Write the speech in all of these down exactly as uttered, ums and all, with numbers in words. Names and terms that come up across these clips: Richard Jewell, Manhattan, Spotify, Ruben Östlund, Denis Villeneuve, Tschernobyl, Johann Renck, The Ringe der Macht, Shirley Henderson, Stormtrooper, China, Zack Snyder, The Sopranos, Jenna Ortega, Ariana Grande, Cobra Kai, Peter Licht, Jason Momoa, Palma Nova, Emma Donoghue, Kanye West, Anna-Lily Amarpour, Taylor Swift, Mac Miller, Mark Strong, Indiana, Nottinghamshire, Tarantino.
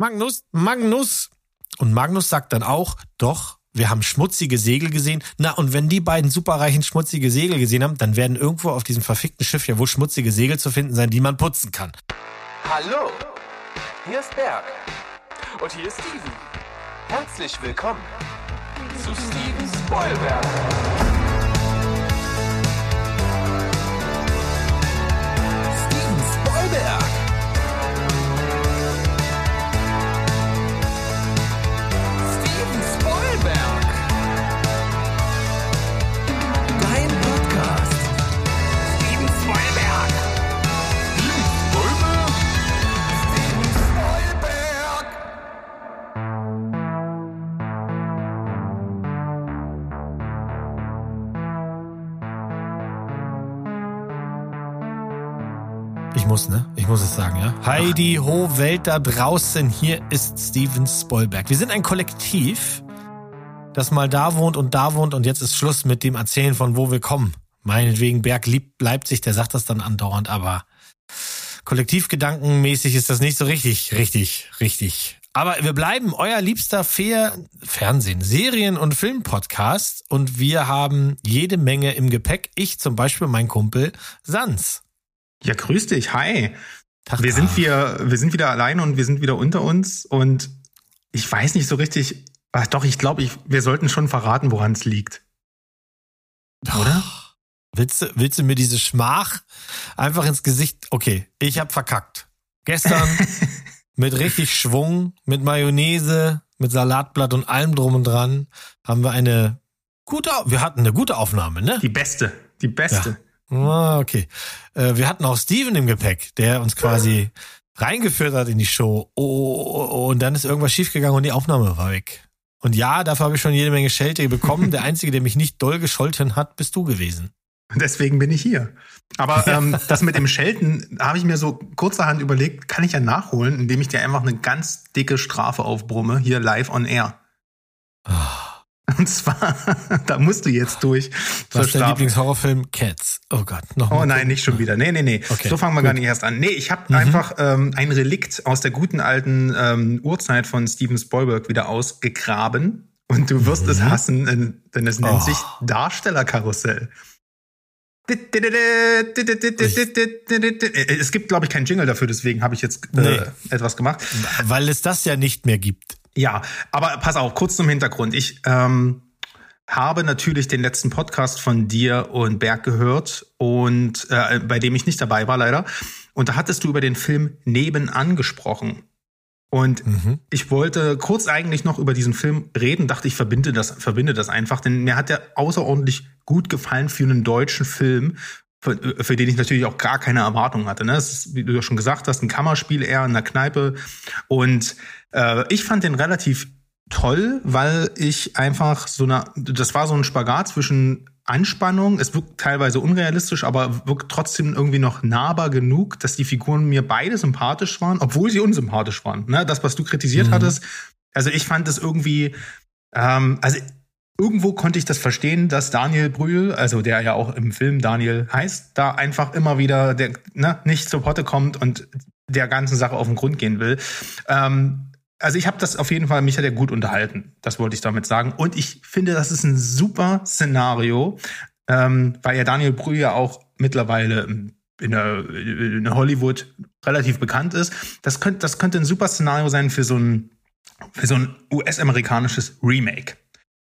Magnus, Magnus. Und Magnus sagt dann auch, doch, wir haben schmutzige Segel gesehen. Na, und wenn die beiden Superreichen schmutzige Segel gesehen haben, dann werden irgendwo auf diesem verfickten Schiff ja wohl schmutzige Segel zu finden sein, die man putzen kann. Hallo, hier ist Berg. Und hier ist Steven. Herzlich willkommen zu Steven Spielberg. Steven Spielberg. Steven Spielberg. Dein Podcast. Steven Spielberg. Steven Spielberg. Steven Spielberg. Ich muss, ne? Ich muss es sagen, ja? Heidi ho, Welt da draußen, hier ist Steven Spielberg. Wir sind ein Kollektiv, das mal da wohnt und da wohnt und jetzt ist Schluss mit dem Erzählen von wo wir kommen. Meinetwegen Berg liebt Leipzig, der sagt das dann andauernd, aber kollektivgedankenmäßig ist das nicht so richtig, richtig, richtig. Aber wir bleiben euer liebster Fair Fernsehen, Serien- und Film-Podcast und wir haben jede Menge im Gepäck. Ich zum Beispiel, mein Kumpel Sans. Ja, grüß dich, hi. Tag, wir sind wir, wir sind wieder alleine und wir sind wieder unter uns und ich weiß nicht so richtig, ach doch, ich glaube, ich, wir sollten schon verraten, woran es liegt. Oder? Oh, willst du, willst du mir diese Schmach einfach ins Gesicht? Okay, ich habe verkackt. Gestern mit richtig Schwung, mit Mayonnaise, mit Salatblatt und allem drum und dran haben wir eine gute, wir hatten eine gute Aufnahme, ne? Die beste, die beste. Ja. Ah, okay. Wir hatten auch Steven im Gepäck, der uns quasi reingeführt hat in die Show. Oh, oh, oh, und dann ist irgendwas schiefgegangen und die Aufnahme war weg. Und ja, dafür habe ich schon jede Menge Schelte bekommen. Der Einzige, der mich nicht doll gescholten hat, bist du gewesen. Deswegen bin ich hier. Aber ähm, das mit dem Schelten habe ich mir so kurzerhand überlegt, kann ich ja nachholen, indem ich dir einfach eine ganz dicke Strafe aufbrumme, hier live on air. Ah. Und zwar, da musst du jetzt durch. Was ist dein Lieblingshorrorfilm? Cats. Oh Gott. Noch oh nein, nicht schon wieder. Nee, nee, nee. Okay, so fangen wir gut. Gar nicht erst an. Nee, ich habe mhm. einfach ähm, ein Relikt aus der guten alten ähm, Urzeit von Steven Spielberg wieder ausgegraben. Und du wirst mhm. es hassen, denn es nennt oh. sich Darstellerkarussell. Es gibt, glaube ich, keinen Jingle dafür, deswegen habe ich jetzt äh, nee. etwas gemacht. Weil es das ja nicht mehr gibt. Ja, aber pass auf, kurz zum Hintergrund. Ich ähm, habe natürlich den letzten Podcast von dir und Berg gehört und äh, bei dem ich nicht dabei war, leider. Und da hattest du über den Film Nebenan gesprochen. Und mhm. ich wollte kurz eigentlich noch über diesen Film reden, dachte ich, verbinde das, verbinde das einfach, denn mir hat der außerordentlich gut gefallen für einen deutschen Film, für, für den ich natürlich auch gar keine Erwartungen hatte. Ne? Das ist, wie du ja schon gesagt hast, ein Kammerspiel eher in der Kneipe. Und äh, ich fand den relativ toll, weil ich einfach so eine, das war so ein Spagat zwischen Anspannung, es wirkt teilweise unrealistisch, aber wirkt trotzdem irgendwie noch nahbar genug, dass die Figuren mir beide sympathisch waren, obwohl sie unsympathisch waren. Ne? Das, was du kritisiert mhm. hattest, also ich fand es irgendwie, ähm, also irgendwo konnte ich das verstehen, dass Daniel Brühl, also der ja auch im Film Daniel heißt, da einfach immer wieder der, ne, nicht zur Potte kommt und der ganzen Sache auf den Grund gehen will. Ähm, also ich habe das auf jeden Fall, mich hat er gut unterhalten. Das wollte ich damit sagen. Und ich finde, das ist ein super Szenario, ähm, weil ja Daniel Brühl ja auch mittlerweile in, der, in Hollywood relativ bekannt ist. Das könnte, das könnte ein super Szenario sein für so ein, für so ein U S-amerikanisches Remake.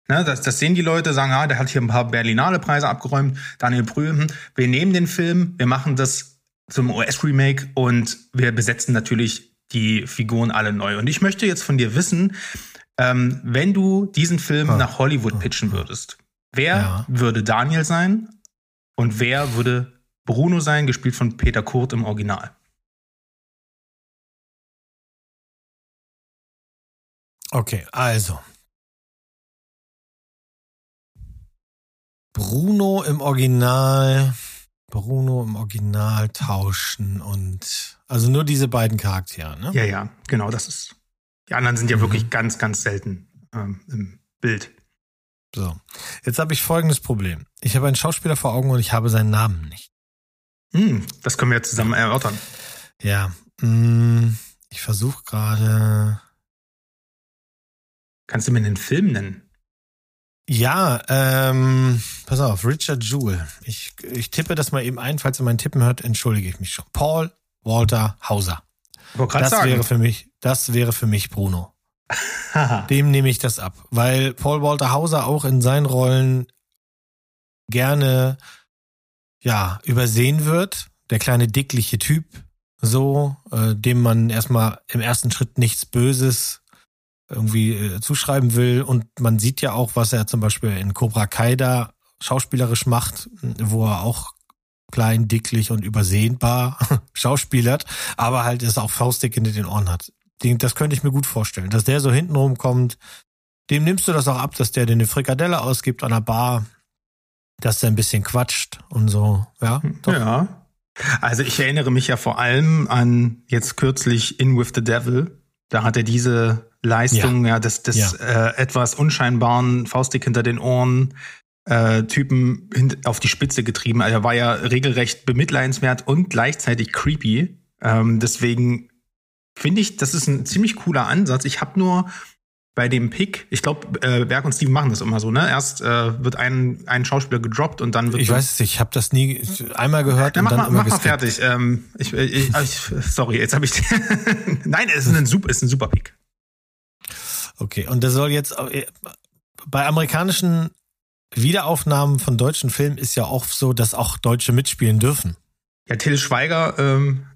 Ne, das, das sehen die Leute, sagen, ah, der hat hier ein paar Berlinale Preise abgeräumt, Daniel Brühl, wir nehmen den Film, wir machen das zum U S-Remake und wir besetzen natürlich die Figuren alle neu. Und ich möchte jetzt von dir wissen, ähm, wenn du diesen Film oh. nach Hollywood pitchen würdest, wer ja. würde Daniel sein und wer würde Bruno sein, gespielt von Peter Kurt im Original? Okay, also Bruno im Original, Bruno im Original tauschen und also nur diese beiden Charaktere, ne? Ja, ja, genau, das ist. Die anderen sind ja mhm. wirklich ganz, ganz selten ähm, im Bild. So, jetzt habe ich folgendes Problem. Ich habe einen Schauspieler vor Augen und ich habe seinen Namen nicht. Hm, das können wir jetzt zusammen erörtern. Ja, mh, ich versuche gerade Kannst du mir einen Film nennen? Ja, ähm, pass auf, Richard Jewell. Ich, ich tippe das mal eben ein, falls ihr meinen Tippen hört, entschuldige ich mich schon. Paul Walter Hauser. Das sagen. wäre für mich, das wäre für mich Bruno. Dem nehme ich das ab, weil Paul Walter Hauser auch in seinen Rollen gerne, ja, übersehen wird. Der kleine dickliche Typ, so, äh, dem man erstmal im ersten Schritt nichts Böses irgendwie äh, zuschreiben will. Und man sieht ja auch, was er zum Beispiel in Cobra Kai da schauspielerisch macht, wo er auch klein, dicklich und übersehenbar schauspielert, aber halt ist auch faustdick hinter den Ohren hat. Das könnte ich mir gut vorstellen, dass der so hinten rumkommt. Dem nimmst du das auch ab, dass der dir eine Frikadelle ausgibt an der Bar, dass der ein bisschen quatscht und so. Ja, doch. Ja. Also ich erinnere mich ja vor allem an jetzt kürzlich In With The Devil. Da hat er diese Leistung ja, ja des, des ja. Äh, etwas unscheinbaren, faustdick hinter den Ohren äh, Typen hin, auf die Spitze getrieben. Also er war ja regelrecht bemitleidenswert und gleichzeitig creepy. Ähm, deswegen finde ich, das ist ein ziemlich cooler Ansatz. Ich habe nur bei dem Pick, ich glaube, äh, Berg und Steven machen das immer so, ne? Erst äh, wird ein, ein Schauspieler gedroppt und dann wird... Ich weiß es nicht, ich habe das nie einmal gehört. Ja, und dann mal, immer mach mal fertig. Ähm, ich, ich, ich, sorry, jetzt habe ich... Nein, es ist ein super, ist ein super Pick. Okay, und das soll jetzt... Bei amerikanischen Wiederaufnahmen von deutschen Filmen ist ja auch so, dass auch Deutsche mitspielen dürfen. Ja, Till Schweiger... Ähm,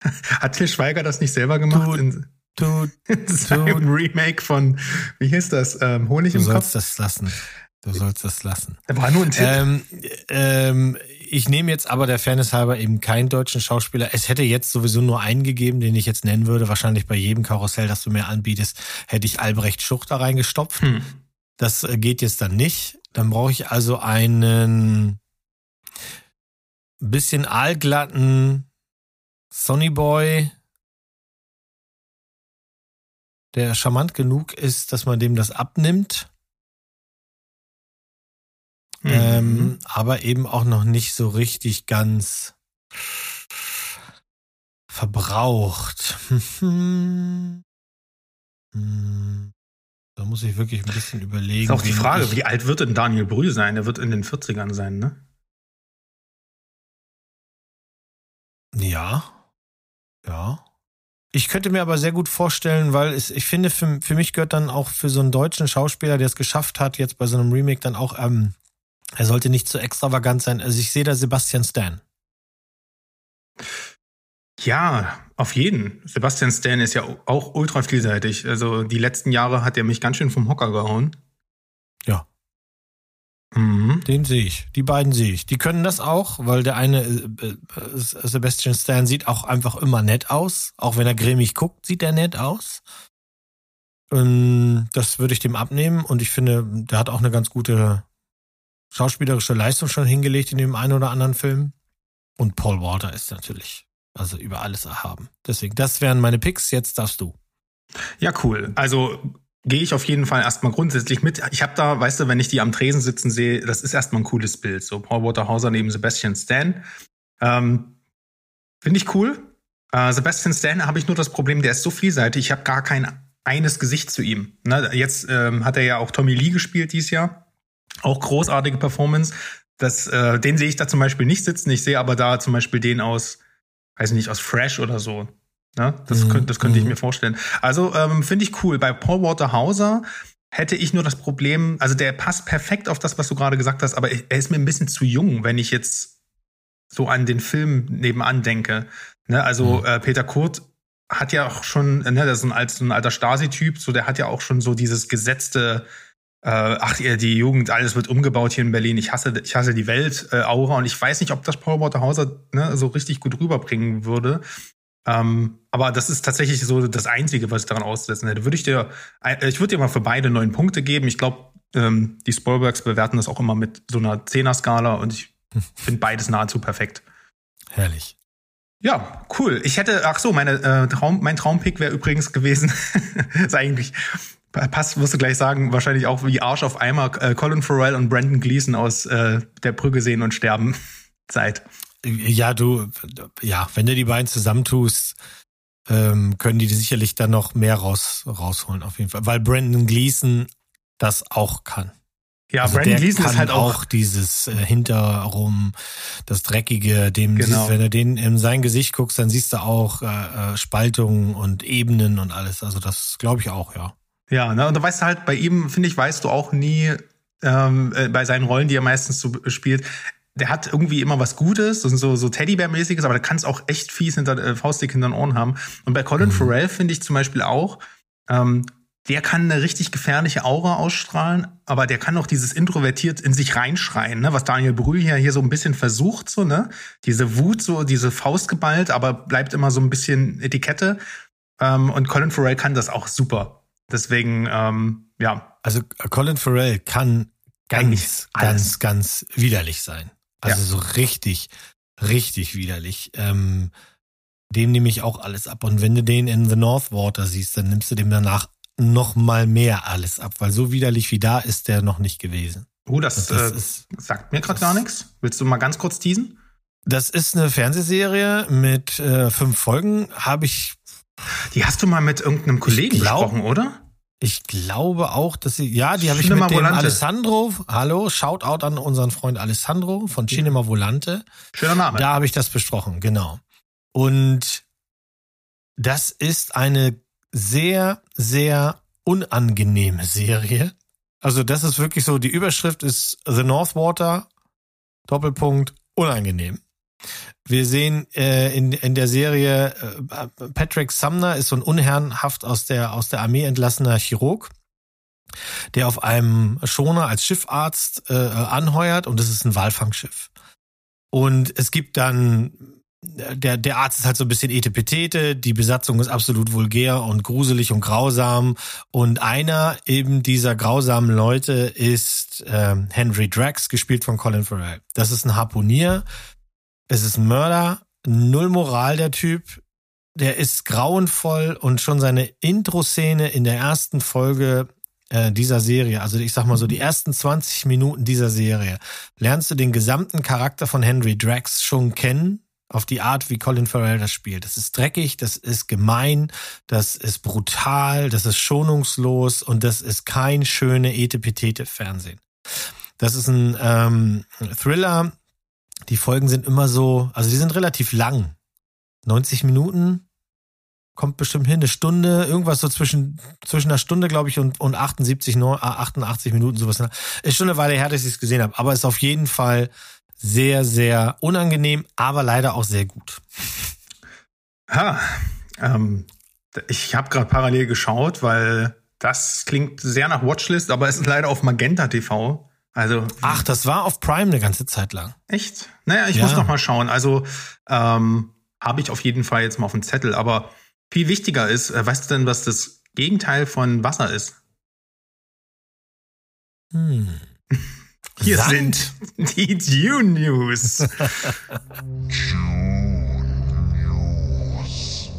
hat Till Schweiger das nicht selber gemacht? Du, in, Du, du Remake von, wie hieß das, ähm, Honig im Kopf? Du sollst das lassen. Du sollst das lassen. Da war nur ein Tipp. Ähm, ähm, ich nehme jetzt aber der Fairness halber eben keinen deutschen Schauspieler. Es hätte jetzt sowieso nur einen gegeben, den ich jetzt nennen würde. Wahrscheinlich bei jedem Karussell, das du mir anbietest, hätte ich Albrecht Schuch da reingestopft. Hm. Das geht jetzt dann nicht. Dann brauche ich also einen bisschen aalglatten Sonny Boy, der charmant genug ist, dass man dem das abnimmt. Mhm. Ähm, aber eben auch noch nicht so richtig ganz verbraucht. Da muss ich wirklich ein bisschen überlegen. Ist auch die Frage, wie alt wird denn Daniel Brühl sein? Er wird in den vierzigern sein, ne? Ja. Ja. Ich könnte mir aber sehr gut vorstellen, weil es, ich finde, für, für mich gehört dann auch für so einen deutschen Schauspieler, der es geschafft hat, jetzt bei so einem Remake dann auch, ähm, er sollte nicht zu extravagant sein. Also ich sehe da Sebastian Stan. Ja, auf jeden. Sebastian Stan ist ja auch ultra vielseitig. Also die letzten Jahre hat er mich ganz schön vom Hocker gehauen. Ja. Mhm. Den sehe ich. Die beiden sehe ich. Die können das auch, weil der eine, äh, Sebastian Stan, sieht auch einfach immer nett aus. Auch wenn er grämig guckt, sieht er nett aus. Und das würde ich dem abnehmen. Und ich finde, der hat auch eine ganz gute schauspielerische Leistung schon hingelegt in dem einen oder anderen Film. Und Paul Walter ist natürlich, also über alles erhaben. Deswegen, das wären meine Picks. Jetzt darfst du. Ja, cool. Also... gehe ich auf jeden Fall erstmal grundsätzlich mit. Ich habe da, weißt du, wenn ich die am Tresen sitzen sehe, das ist erstmal ein cooles Bild. So Paul Walter Hauser neben Sebastian Stan. Ähm, finde ich cool. Äh, Sebastian Stan habe ich nur das Problem, der ist so vielseitig, ich habe gar kein eines Gesicht zu ihm. Ne? Jetzt ähm, hat er ja auch Tommy Lee gespielt dieses Jahr. Auch großartige Performance. Das, äh, den sehe ich da zum Beispiel nicht sitzen. Ich sehe aber da zum Beispiel den aus, weiß nicht, aus Fresh oder so. Ja, das, mhm. könnte, das könnte ich mir vorstellen. Also ähm, finde ich cool. Bei Paul Walter Hauser hätte ich nur das Problem, also der passt perfekt auf das, was du gerade gesagt hast, aber er ist mir ein bisschen zu jung, wenn ich jetzt so an den Film nebenan denke. Ne? Also mhm. äh, Peter Kurt hat ja auch schon, ne, das ist ein, alt, so ein alter Stasi-Typ, so, der hat ja auch schon so dieses gesetzte, äh, ach die Jugend, alles wird umgebaut hier in Berlin, ich hasse, ich hasse die Welt, äh, Aura, und ich weiß nicht, ob das Paul Walter Hauser, ne, so richtig gut rüberbringen würde. Ähm, aber das ist tatsächlich so das Einzige, was ich daran auszusetzen hätte. Würde ich dir, ich würde dir mal für beide neun Punkte geben. Ich glaube, ähm, die Spielbergs bewerten das auch immer mit so einer Zehner-Skala und ich finde beides nahezu perfekt. Herrlich. Ja, cool. Ich hätte, ach so, meine, äh, Traum, mein Traumpick wäre übrigens gewesen, ist eigentlich, passt, wirst du gleich sagen, wahrscheinlich auch wie Arsch auf Eimer, äh, Colin Farrell und Brandon Gleeson aus äh, der Brücke sehen und sterben Zeit. Ja, du, ja, wenn du die beiden zusammentust, ähm, können die, die sicherlich dann noch mehr raus, rausholen auf jeden Fall, weil Brandon Gleeson das auch kann. Ja, also Brandon Gleeson ist halt auch, auch dieses äh, hinterrum, das Dreckige, dem, genau. siehst, wenn du den in sein Gesicht guckst, dann siehst du auch äh, Spaltungen und Ebenen und alles. Also das glaube ich auch, ja. Ja, ne, und da weißt du halt, bei ihm, finde ich, weißt du auch nie, ähm, bei seinen Rollen, die er meistens so spielt, der hat irgendwie immer was Gutes und so, so Teddybär-mäßiges, aber der kann es auch echt fies hinter, äh, faustdick hinter den Ohren haben. Und bei Colin mhm. Farrell finde ich zum Beispiel auch, ähm, der kann eine richtig gefährliche Aura ausstrahlen, aber der kann auch dieses introvertiert in sich reinschreien, ne? Was Daniel Brühl hier, hier so ein bisschen versucht, so, ne? Diese Wut, so, diese Faust geballt, aber bleibt immer so ein bisschen Etikette. Ähm, und Colin Farrell kann das auch super. Deswegen, ähm, ja. Also Colin Farrell kann ganz, ganz, ganz widerlich sein. Also ja. so richtig, richtig widerlich. Ähm, dem nehme ich auch alles ab. Und wenn du den in The North Water siehst, dann nimmst du dem danach noch mal mehr alles ab, weil so widerlich wie da ist der noch nicht gewesen. Oh, das, das äh, ist, sagt mir gerade gar nichts. Willst du mal ganz kurz teasen? Das ist eine Fernsehserie mit äh, fünf Folgen, habe ich. Die hast du mal mit irgendeinem Kollegen glaub, gesprochen, oder? Ich glaube auch, dass sie, ja, die habe ich mit dem Alessandro, hallo, Shoutout an unseren Freund Alessandro von Cinema Volante. Schöner Name. Da habe ich das besprochen, genau. Und das ist eine sehr, sehr unangenehme Serie. Also das ist wirklich so, die Überschrift ist The North Water, Doppelpunkt, unangenehm. Wir sehen äh, in in der Serie äh, Patrick Sumner ist so ein unherrenhaft aus der aus der Armee entlassener Chirurg, der auf einem Schoner als Schiffarzt äh, anheuert, und das ist ein Walfangschiff. Und es gibt dann der der Arzt ist halt so ein bisschen etepetete, die Besatzung ist absolut vulgär und gruselig und grausam, und einer eben dieser grausamen Leute ist äh, Henry Drax, gespielt von Colin Farrell. Das ist ein Harpunier. Es ist ein Mörder, null Moral der Typ, der ist grauenvoll, und schon seine Intro-Szene in der ersten Folge äh, dieser Serie, also ich sag mal so die ersten zwanzig Minuten dieser Serie, lernst du den gesamten Charakter von Henry Drax schon kennen, auf die Art, wie Colin Farrell das spielt. Das ist dreckig, das ist gemein, das ist brutal, das ist schonungslos, und das ist kein schöne Etepetete-Fernsehen. Das ist ein ähm, Thriller. Die Folgen sind immer so, also die sind relativ lang. neunzig Minuten, kommt bestimmt hin, eine Stunde, irgendwas so zwischen, zwischen einer Stunde, glaube ich, und, und achtundsiebzig, achtundachtzig Minuten, sowas. Ist schon eine Weile her, dass ich es gesehen habe, aber ist auf jeden Fall sehr, sehr unangenehm, aber leider auch sehr gut. Ha, ähm, ich habe gerade parallel geschaut, weil das klingt sehr nach Watchlist, aber es ist leider auf Magenta T V. Also, Ach, das war auf Prime eine ganze Zeit lang. Echt? Naja, ich ja. muss noch mal schauen. Also ähm, habe ich auf jeden Fall jetzt mal auf dem Zettel. Aber viel wichtiger ist, äh, weißt du denn, was das Gegenteil von Wasser ist? Hm. Hier Sand. Sind die Dune News. Dune News.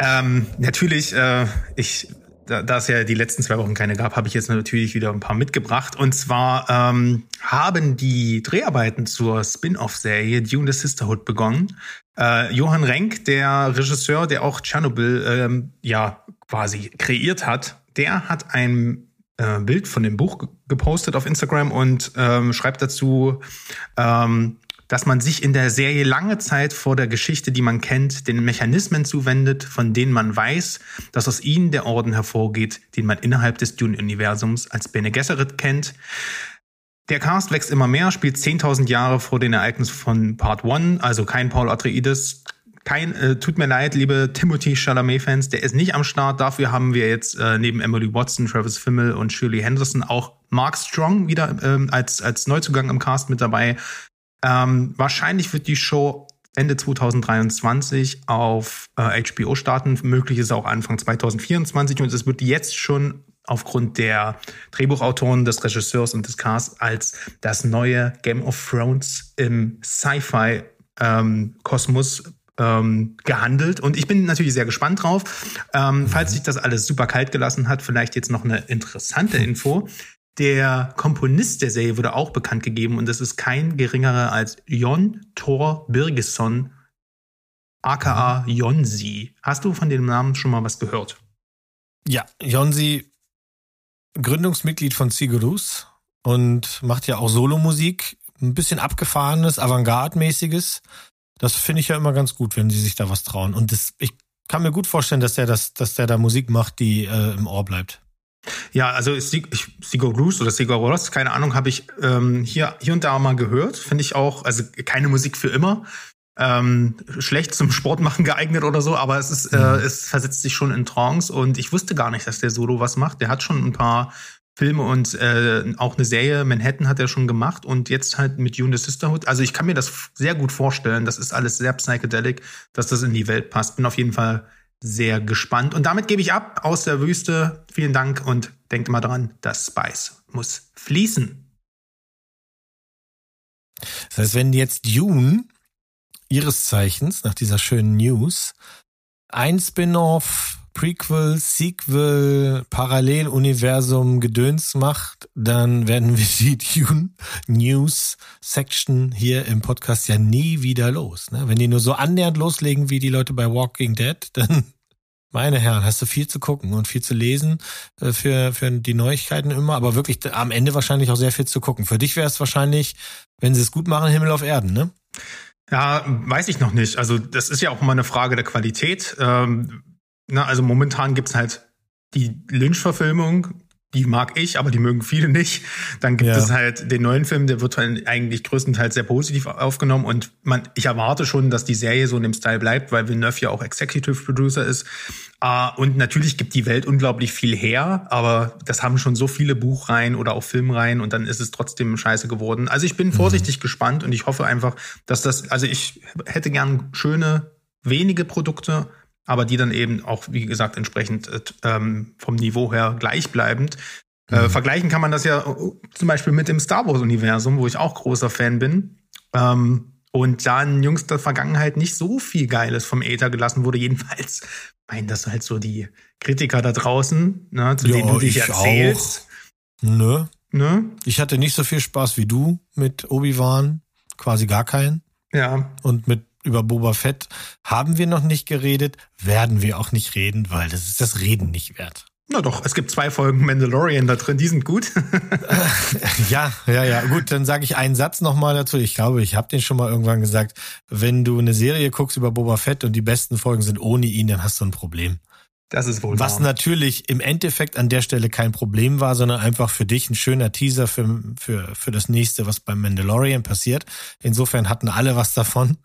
Ähm, natürlich, äh, ich... Da, da es ja die letzten zwei Wochen keine gab, habe ich jetzt natürlich wieder ein paar mitgebracht. Und zwar ähm, haben die Dreharbeiten zur Spin-Off-Serie Dune the Sisterhood begonnen. Äh, Johann Renck, der Regisseur, der auch Tschernobyl ähm, ja quasi kreiert hat, der hat ein äh, Bild von dem Buch gepostet auf Instagram und ähm, schreibt dazu, ähm, dass man sich in der Serie lange Zeit vor der Geschichte, die man kennt, den Mechanismen zuwendet, von denen man weiß, dass aus ihnen der Orden hervorgeht, den man innerhalb des Dune-Universums als Bene Gesserit kennt. Der Cast wächst immer mehr, spielt zehntausend Jahre vor den Ereignissen von Part eins, also kein Paul Atreides, kein, äh, tut mir leid, liebe Timothée Chalamet-Fans, der ist nicht am Start. Dafür haben wir jetzt äh, neben Emily Watson, Travis Fimmel und Shirley Henderson auch Mark Strong wieder äh, als, als Neuzugang im Cast mit dabei. Ähm, wahrscheinlich wird die Show Ende zwanzig dreiundzwanzig auf äh, H B O starten, möglich ist auch Anfang zwanzig vierundzwanzig, und es wird jetzt schon aufgrund der Drehbuchautoren, des Regisseurs und des Casts als das neue Game of Thrones im Sci-Fi-Kosmos ähm, ähm, gehandelt. Und ich bin natürlich sehr gespannt drauf. Ähm, falls sich das alles super kalt gelassen hat, vielleicht jetzt noch eine interessante Info. Der Komponist der Serie wurde auch bekannt gegeben, und das ist kein geringerer als Jon Thor Birgisson, aka Jonsi. Hast du von dem Namen schon mal was gehört? Ja, Jonsi, Gründungsmitglied von Sigur Rós und macht ja auch Solomusik, ein bisschen abgefahrenes, Avantgarde-mäßiges. Das finde ich ja immer ganz gut, wenn sie sich da was trauen. Und das, ich kann mir gut vorstellen, dass der, das, dass der da Musik macht, die äh, im Ohr bleibt. Ja, also Sigur Rós oder Sigur Rós, keine Ahnung, habe ich ähm, hier, hier und da mal gehört. Finde ich auch, also keine Musik für immer. Ähm, schlecht zum Sport machen geeignet oder so, aber es ist, äh, es versetzt sich schon in Trance und ich wusste gar nicht, dass der Solo was macht. Der hat schon ein paar Filme und äh, auch eine Serie, Manhattan hat er schon gemacht und jetzt halt mit You and the Sisterhood. Also ich kann mir das sehr gut vorstellen, das ist alles sehr psychedelic, dass das in die Welt passt. Bin auf jeden Fall sehr gespannt und damit gebe ich ab aus der Wüste. Vielen Dank und denkt immer dran, das Spice muss fließen. Das heißt, wenn jetzt Dune ihres Zeichens, nach dieser schönen News, ein Spin-Off, Prequel, Sequel, Paralleluniversum, Gedöns macht, dann werden wir die Dune-News-Section hier im Podcast ja nie wieder los. Ne? Wenn die nur so annähernd loslegen wie die Leute bei Walking Dead, dann, meine Herren, hast du viel zu gucken und viel zu lesen für, für die Neuigkeiten immer, aber wirklich am Ende wahrscheinlich auch sehr viel zu gucken. Für dich wäre es wahrscheinlich, wenn sie es gut machen, Himmel auf Erden, ne? Ja, weiß ich noch nicht. Also das ist ja auch immer eine Frage der Qualität. Ähm, na, also momentan gibt's halt die Lynch-Verfilmung, die mag ich, aber die mögen viele nicht. Dann gibt ja. es halt den neuen Film, der wird halt eigentlich größtenteils sehr positiv aufgenommen und man, ich erwarte schon, dass die Serie so in dem Style bleibt, weil Villeneuve ja auch Executive Producer ist. Uh, und natürlich gibt die Welt unglaublich viel her, aber das haben schon so viele Buchreihen oder auch Filmreihen und dann ist es trotzdem scheiße geworden. Also ich bin vorsichtig mhm. gespannt und ich hoffe einfach, dass das, also ich hätte gern schöne, wenige Produkte, aber die dann eben auch, wie gesagt, entsprechend ähm, vom Niveau her gleichbleibend. Mhm. Äh, vergleichen kann man das ja zum Beispiel mit dem Star Wars-Universum, wo ich auch großer Fan bin. Ähm, und da in jüngster Vergangenheit nicht so viel Geiles vom Äther gelassen wurde, jedenfalls meinen das halt so die Kritiker da draußen, ne, zu ja, denen du dich erzählst. Auch. Nö. Nö. Ich hatte nicht so viel Spaß wie du mit Obi-Wan, quasi gar keinen. Ja. Und mit über Boba Fett haben wir noch nicht geredet, werden wir auch nicht reden, weil das ist das Reden nicht wert. Na doch, es gibt zwei Folgen Mandalorian da drin, die sind gut. ja, ja, ja. Gut, dann sage ich einen Satz nochmal dazu. Ich glaube, ich habe den schon mal irgendwann gesagt. Wenn du eine Serie guckst über Boba Fett und die besten Folgen sind ohne ihn, dann hast du ein Problem. Das ist wohl wahr. Was natürlich im Endeffekt an der Stelle kein Problem war, sondern einfach für dich ein schöner Teaser für, für, für das Nächste, was beim Mandalorian passiert. Insofern hatten alle was davon.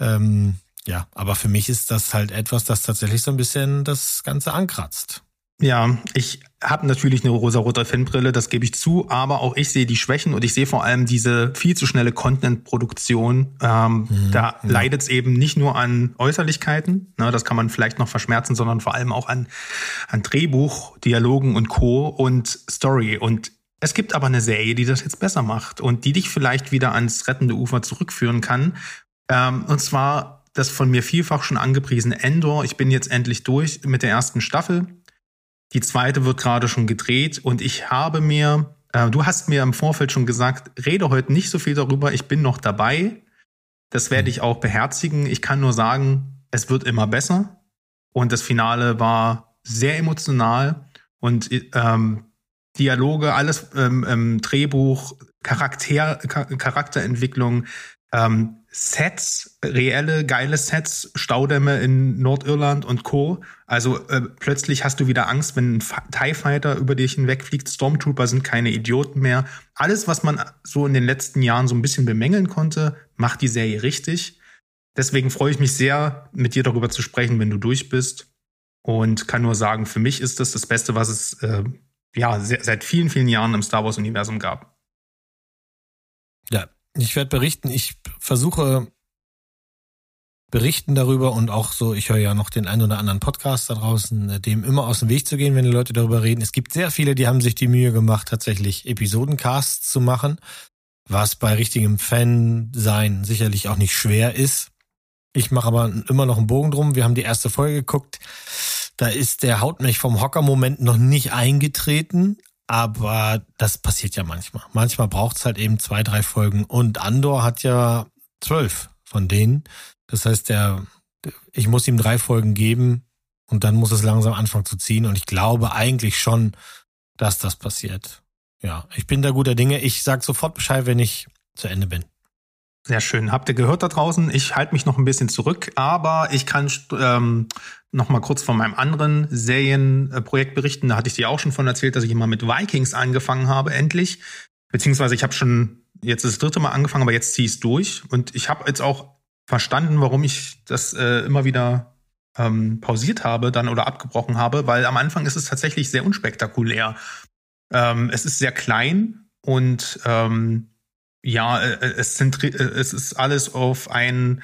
Ähm, ja, aber für mich ist das halt etwas, das tatsächlich so ein bisschen das Ganze ankratzt. Ja, ich habe natürlich eine rosa-rote Fanbrille, das gebe ich zu, aber auch ich sehe die Schwächen und ich sehe vor allem diese viel zu schnelle Content-Produktion. Ähm, mhm, da ja. leidet es eben nicht nur an Äußerlichkeiten, ne, das kann man vielleicht noch verschmerzen, sondern vor allem auch an, an Drehbuch, Dialogen und Co. und Story. Und es gibt aber eine Serie, die das jetzt besser macht und die dich vielleicht wieder ans rettende Ufer zurückführen kann. Ähm, und zwar das von mir vielfach schon angepriesene Andor. Ich bin jetzt endlich durch mit der ersten Staffel. Die zweite wird gerade schon gedreht und ich habe mir, äh, du hast mir im Vorfeld schon gesagt, rede heute nicht so viel darüber, ich bin noch dabei. Das werde ich auch beherzigen. Ich kann nur sagen, es wird immer besser und das Finale war sehr emotional und ähm, Dialoge, alles ähm, im Drehbuch, Charakter, Charakterentwicklung, ähm, Sets, reelle, geile Sets, Staudämme in Nordirland und Co. Also äh, plötzlich hast du wieder Angst, wenn ein TIE Fighter über dich hinwegfliegt. Stormtrooper sind keine Idioten mehr. Alles, was man so in den letzten Jahren so ein bisschen bemängeln konnte, macht die Serie richtig. Deswegen freue ich mich sehr, mit dir darüber zu sprechen, wenn du durch bist. Und kann nur sagen, für mich ist das das Beste, was es äh, ja sehr, seit vielen, vielen Jahren im Star Wars-Universum gab. Ja. Ich werde berichten, ich versuche berichten darüber und auch so, ich höre ja noch den einen oder anderen Podcast da draußen, dem immer aus dem Weg zu gehen, wenn die Leute darüber reden. Es gibt sehr viele, die haben sich die Mühe gemacht, tatsächlich Episodencasts zu machen, was bei richtigem Fan-Sein sicherlich auch nicht schwer ist. Ich mache aber immer noch einen Bogen drum. Wir haben die erste Folge geguckt. Da ist der Haut-mich-vom-Hocker-Moment noch nicht eingetreten. Aber das passiert ja manchmal. Manchmal braucht es halt eben zwei, drei Folgen. Und Andor hat ja zwölf von denen. Das heißt, der ich muss ihm drei Folgen geben und dann muss es langsam anfangen zu ziehen. Und ich glaube eigentlich schon, dass das passiert. Ja, ich bin da guter Dinge. Ich sag sofort Bescheid, wenn ich zu Ende bin. Sehr schön. Habt ihr gehört da draußen? Ich halte mich noch ein bisschen zurück, aber ich kann ähm, noch mal kurz von meinem anderen Serienprojekt berichten. Da hatte ich dir auch schon von erzählt, dass ich mal mit Vikings angefangen habe, endlich. Beziehungsweise ich habe schon jetzt das dritte Mal angefangen, aber jetzt ziehe ich es durch. Und ich habe jetzt auch verstanden, warum ich das äh, immer wieder ähm, pausiert habe dann oder abgebrochen habe, weil am Anfang ist es tatsächlich sehr unspektakulär. Ähm, es ist sehr klein und ähm, ja, es, sind, es ist alles auf einen,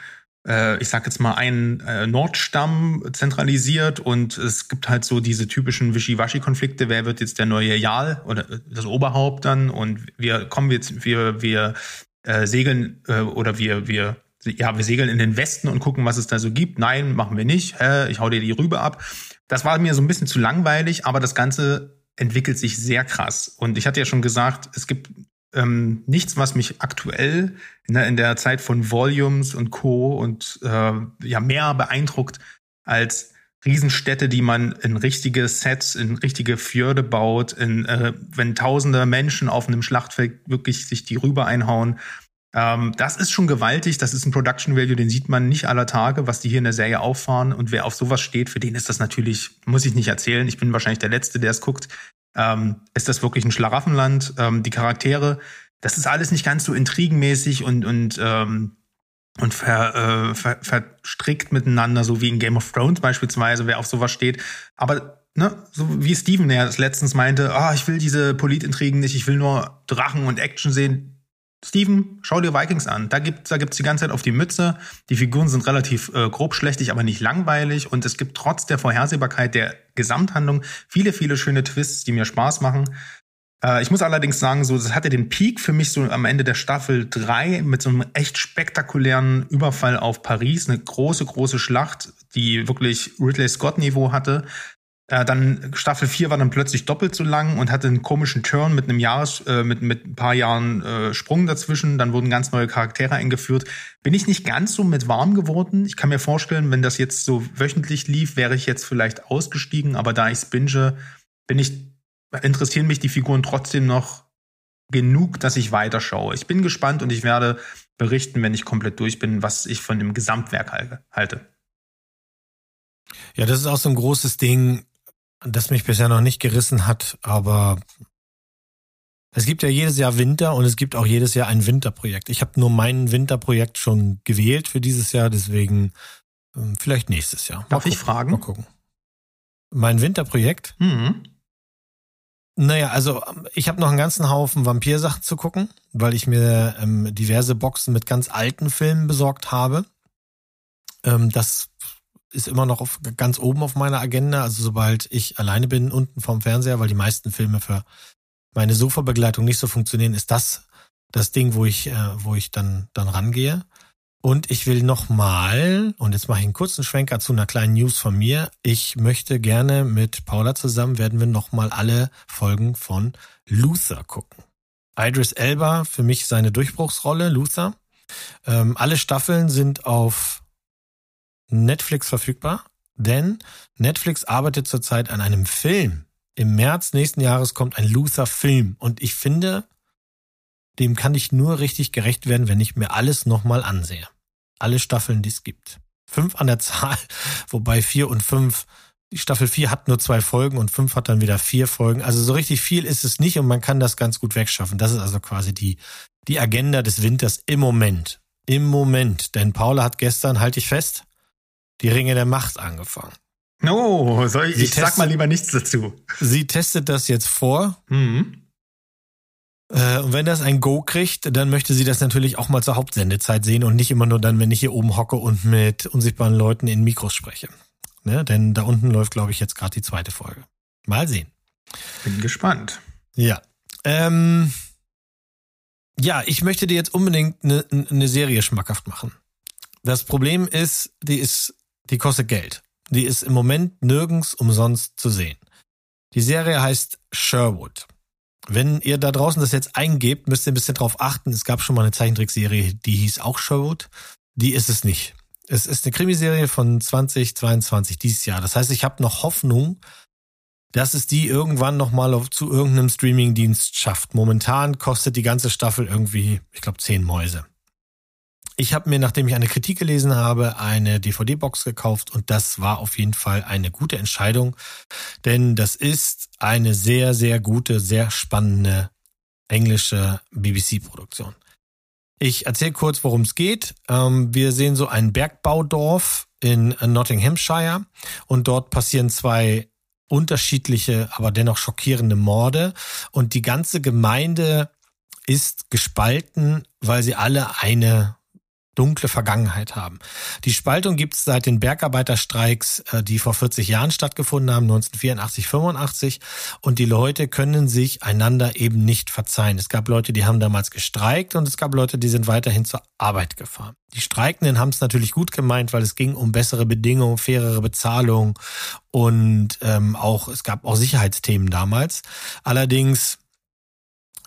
äh, ich sag jetzt mal, einen äh, Nordstamm zentralisiert und es gibt halt so diese typischen Wischiwaschi-Konflikte. Wer wird jetzt der neue Jarl oder das Oberhaupt dann? Und wir kommen jetzt, wir, wir äh, segeln äh, oder wir, wir, ja, wir segeln in den Westen und gucken, was es da so gibt. Nein, machen wir nicht. Hä, ich hau dir die Rübe ab. Das war mir so ein bisschen zu langweilig, aber das Ganze entwickelt sich sehr krass. Und ich hatte ja schon gesagt, es gibt Ähm, nichts, was mich aktuell in der, in der Zeit von Volumes und Co. und äh, ja mehr beeindruckt als Riesenstädte, die man in richtige Sets, in richtige Fjorde baut, in, äh, wenn tausende Menschen auf einem Schlachtfeld wirklich sich die Rübe einhauen. Ähm, das ist schon gewaltig, das ist ein Production Value, den sieht man nicht aller Tage, was die hier in der Serie auffahren. Und wer auf sowas steht, für den ist das natürlich, muss ich nicht erzählen, ich bin wahrscheinlich der Letzte, der es guckt. Ähm, ist das wirklich ein Schlaraffenland? Ähm, die Charaktere, das ist alles nicht ganz so intrigenmäßig und, und, ähm, und ver, äh, ver, verstrickt miteinander, so wie in Game of Thrones beispielsweise, wer auf sowas steht. Aber ne, so wie Steven ja das letztens meinte, ah, ich will diese Politintrigen nicht, ich will nur Drachen und Action sehen. Steven, schau dir Vikings an. Da gibt, da gibt's die ganze Zeit auf die Mütze. Die Figuren sind relativ äh, grobschlächtig, aber nicht langweilig. Und es gibt trotz der Vorhersehbarkeit der Gesamthandlung viele, viele schöne Twists, die mir Spaß machen. Äh, ich muss allerdings sagen, so, das hatte den Peak für mich so am Ende der Staffel drei mit so einem echt spektakulären Überfall auf Paris. Eine große, große Schlacht, die wirklich Ridley Scott-Niveau hatte. Dann Staffel vier war dann plötzlich doppelt so lang und hatte einen komischen Turn mit einem Jahres, äh, mit, mit ein paar Jahren äh, Sprung dazwischen. Dann wurden ganz neue Charaktere eingeführt. Bin ich nicht ganz so mit warm geworden. Ich kann mir vorstellen, wenn das jetzt so wöchentlich lief, wäre ich jetzt vielleicht ausgestiegen. Aber da ich binge, bin ich, interessieren mich die Figuren trotzdem noch genug, dass ich weiterschaue. Ich bin gespannt und ich werde berichten, wenn ich komplett durch bin, was ich von dem Gesamtwerk halte. Ja, das ist auch so ein großes Ding, das mich bisher noch nicht gerissen hat, aber es gibt ja jedes Jahr Winter und es gibt auch jedes Jahr ein Winterprojekt. Ich habe nur mein Winterprojekt schon gewählt für dieses Jahr, deswegen vielleicht nächstes Jahr. Mal Darf gucken. ich fragen? Mal gucken. Mein Winterprojekt? Mhm. Naja, also ich habe noch einen ganzen Haufen Vampirsachen zu gucken, weil ich mir ähm, diverse Boxen mit ganz alten Filmen besorgt habe. Ähm, das ist immer noch auf, ganz oben auf meiner Agenda. Also sobald ich alleine bin, unten vorm Fernseher, weil die meisten Filme für meine Sofa-Begleitung nicht so funktionieren, ist das das Ding, wo ich, äh, wo ich dann, dann rangehe. Und ich will nochmal, und jetzt mache ich einen kurzen Schwenker zu einer kleinen News von mir, ich möchte gerne mit Paula zusammen, werden wir nochmal alle Folgen von Luther gucken. Idris Elba, für mich seine Durchbruchsrolle, Luther. Ähm, alle Staffeln sind auf Netflix verfügbar, denn Netflix arbeitet zurzeit an einem Film. Im März nächsten Jahres kommt ein Luther-Film und ich finde, dem kann ich nur richtig gerecht werden, wenn ich mir alles nochmal ansehe. Alle Staffeln, die es gibt. Fünf an der Zahl, wobei vier und fünf, die Staffel vier hat nur zwei Folgen und fünf hat dann wieder vier Folgen. Also so richtig viel ist es nicht und man kann das ganz gut wegschaffen. Das ist also quasi die, die Agenda des Winters im Moment. Im Moment, denn Paula hat gestern, halte ich fest, die Ringe der Macht angefangen. No, soll ich, ich testet, sag mal lieber nichts dazu. Sie testet das jetzt vor. Mhm. Äh, und wenn das ein Go kriegt, dann möchte sie das natürlich auch mal zur Hauptsendezeit sehen und nicht immer nur dann, wenn ich hier oben hocke und mit unsichtbaren Leuten in Mikros spreche. Ne? Denn da unten läuft, glaube ich, jetzt gerade die zweite Folge. Mal sehen. Bin gespannt. Ja. Ähm, ja, ich möchte dir jetzt unbedingt eine ne Serie schmackhaft machen. Das Problem ist, die ist Die kostet Geld. Die ist im Moment nirgends umsonst zu sehen. Die Serie heißt Sherwood. Wenn ihr da draußen das jetzt eingebt, müsst ihr ein bisschen drauf achten. Es gab schon mal eine Zeichentrickserie, die hieß auch Sherwood. Die ist es nicht. Es ist eine Krimiserie von zwanzig zweiundzwanzig, dieses Jahr. Das heißt, ich habe noch Hoffnung, dass es die irgendwann nochmal zu irgendeinem Streamingdienst schafft. Momentan kostet die ganze Staffel irgendwie, ich glaube, zehn Mäuse. Ich habe mir, nachdem ich eine Kritik gelesen habe, eine D V D-Box gekauft und das war auf jeden Fall eine gute Entscheidung, denn das ist eine sehr, sehr gute, sehr spannende englische B B C-Produktion. Ich erzähle kurz, worum es geht. Wir sehen so ein Bergbaudorf in Nottinghamshire und dort passieren zwei unterschiedliche, aber dennoch schockierende Morde und die ganze Gemeinde ist gespalten, weil sie alle eine dunkle Vergangenheit haben. Die Spaltung gibt es seit den Bergarbeiterstreiks, die vor vierzig Jahren stattgefunden haben, neunzehnhundertvierundachtzig, fünfundachtzig. Und die Leute können sich einander eben nicht verzeihen. Es gab Leute, die haben damals gestreikt und es gab Leute, die sind weiterhin zur Arbeit gefahren. Die Streikenden haben es natürlich gut gemeint, weil es ging um bessere Bedingungen, fairere Bezahlung und ähm, auch es gab auch Sicherheitsthemen damals. Allerdings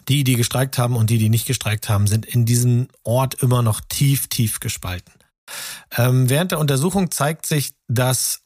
die, die gestreikt haben und die, die nicht gestreikt haben, sind in diesem Ort immer noch tief, tief gespalten. Ähm, während der Untersuchung zeigt sich, dass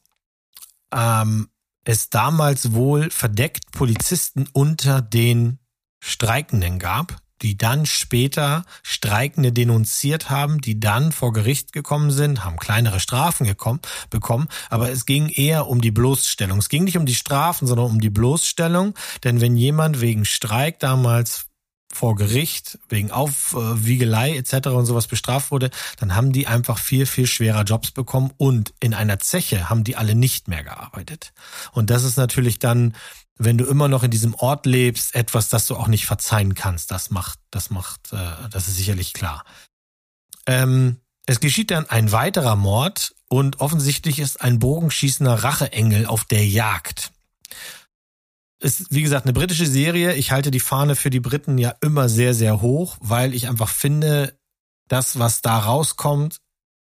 ähm, es damals wohl verdeckt Polizisten unter den Streikenden gab, die dann später Streikende denunziert haben, die dann vor Gericht gekommen sind, haben kleinere Strafen gekommen, bekommen, aber es ging eher um die Bloßstellung. Es ging nicht um die Strafen, sondern um die Bloßstellung, denn wenn jemand wegen Streik damals vor Gericht, wegen Aufwiegelei et cetera und sowas bestraft wurde, dann haben die einfach viel, viel schwerer Jobs bekommen und in einer Zeche haben die alle nicht mehr gearbeitet. Und das ist natürlich dann, wenn du immer noch in diesem Ort lebst, etwas, das du auch nicht verzeihen kannst. Das macht, das macht, äh, das ist sicherlich klar. Ähm, es geschieht dann ein weiterer Mord und offensichtlich ist ein bogenschießender Racheengel auf der Jagd. Ist, wie gesagt, eine britische Serie. Ich halte die Fahne für die Briten ja immer sehr, sehr hoch, weil ich einfach finde, das, was da rauskommt,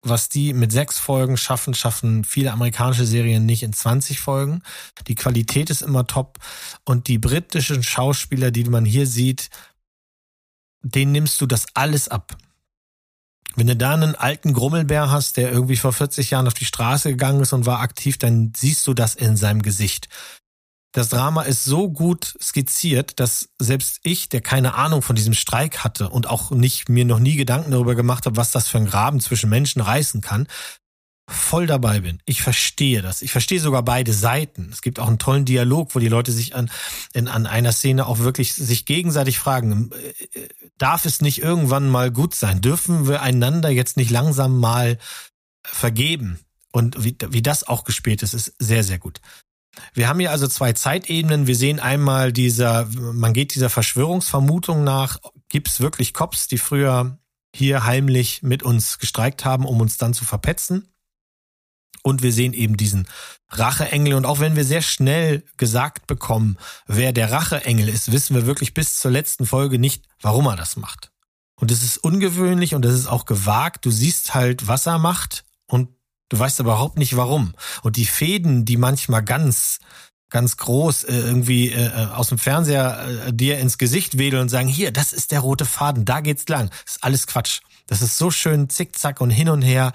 was die mit sechs Folgen schaffen, schaffen viele amerikanische Serien nicht in zwanzig Folgen. Die Qualität ist immer top. Und die britischen Schauspieler, die man hier sieht, denen nimmst du das alles ab. Wenn du da einen alten Grummelbär hast, der irgendwie vor vierzig Jahren auf die Straße gegangen ist und war aktiv, dann siehst du das in seinem Gesicht. Das Drama ist so gut skizziert, dass selbst ich, der keine Ahnung von diesem Streik hatte und auch nicht mir noch nie Gedanken darüber gemacht habe, was das für ein Graben zwischen Menschen reißen kann, voll dabei bin. Ich verstehe das. Ich verstehe sogar beide Seiten. Es gibt auch einen tollen Dialog, wo die Leute sich an, in, an einer Szene auch wirklich sich gegenseitig fragen, darf es nicht irgendwann mal gut sein? Dürfen wir einander jetzt nicht langsam mal vergeben? Und wie, wie das auch gespielt ist, ist sehr, sehr gut. Wir haben hier also zwei Zeitebenen. Wir sehen einmal dieser, man geht dieser Verschwörungsvermutung nach, gibt's wirklich Cops, die früher hier heimlich mit uns gestreikt haben, um uns dann zu verpetzen. Und wir sehen eben diesen Racheengel. Und auch wenn wir sehr schnell gesagt bekommen, wer der Racheengel ist, wissen wir wirklich bis zur letzten Folge nicht, warum er das macht. Und es ist ungewöhnlich und es ist auch gewagt. Du siehst halt, was er macht und du weißt aber überhaupt nicht, warum. Und die Fäden, die manchmal ganz, ganz groß äh, irgendwie äh, aus dem Fernseher äh, dir ins Gesicht wedeln und sagen, hier, das ist der rote Faden, da geht's lang. Das ist alles Quatsch. Das ist so schön zickzack und hin und her.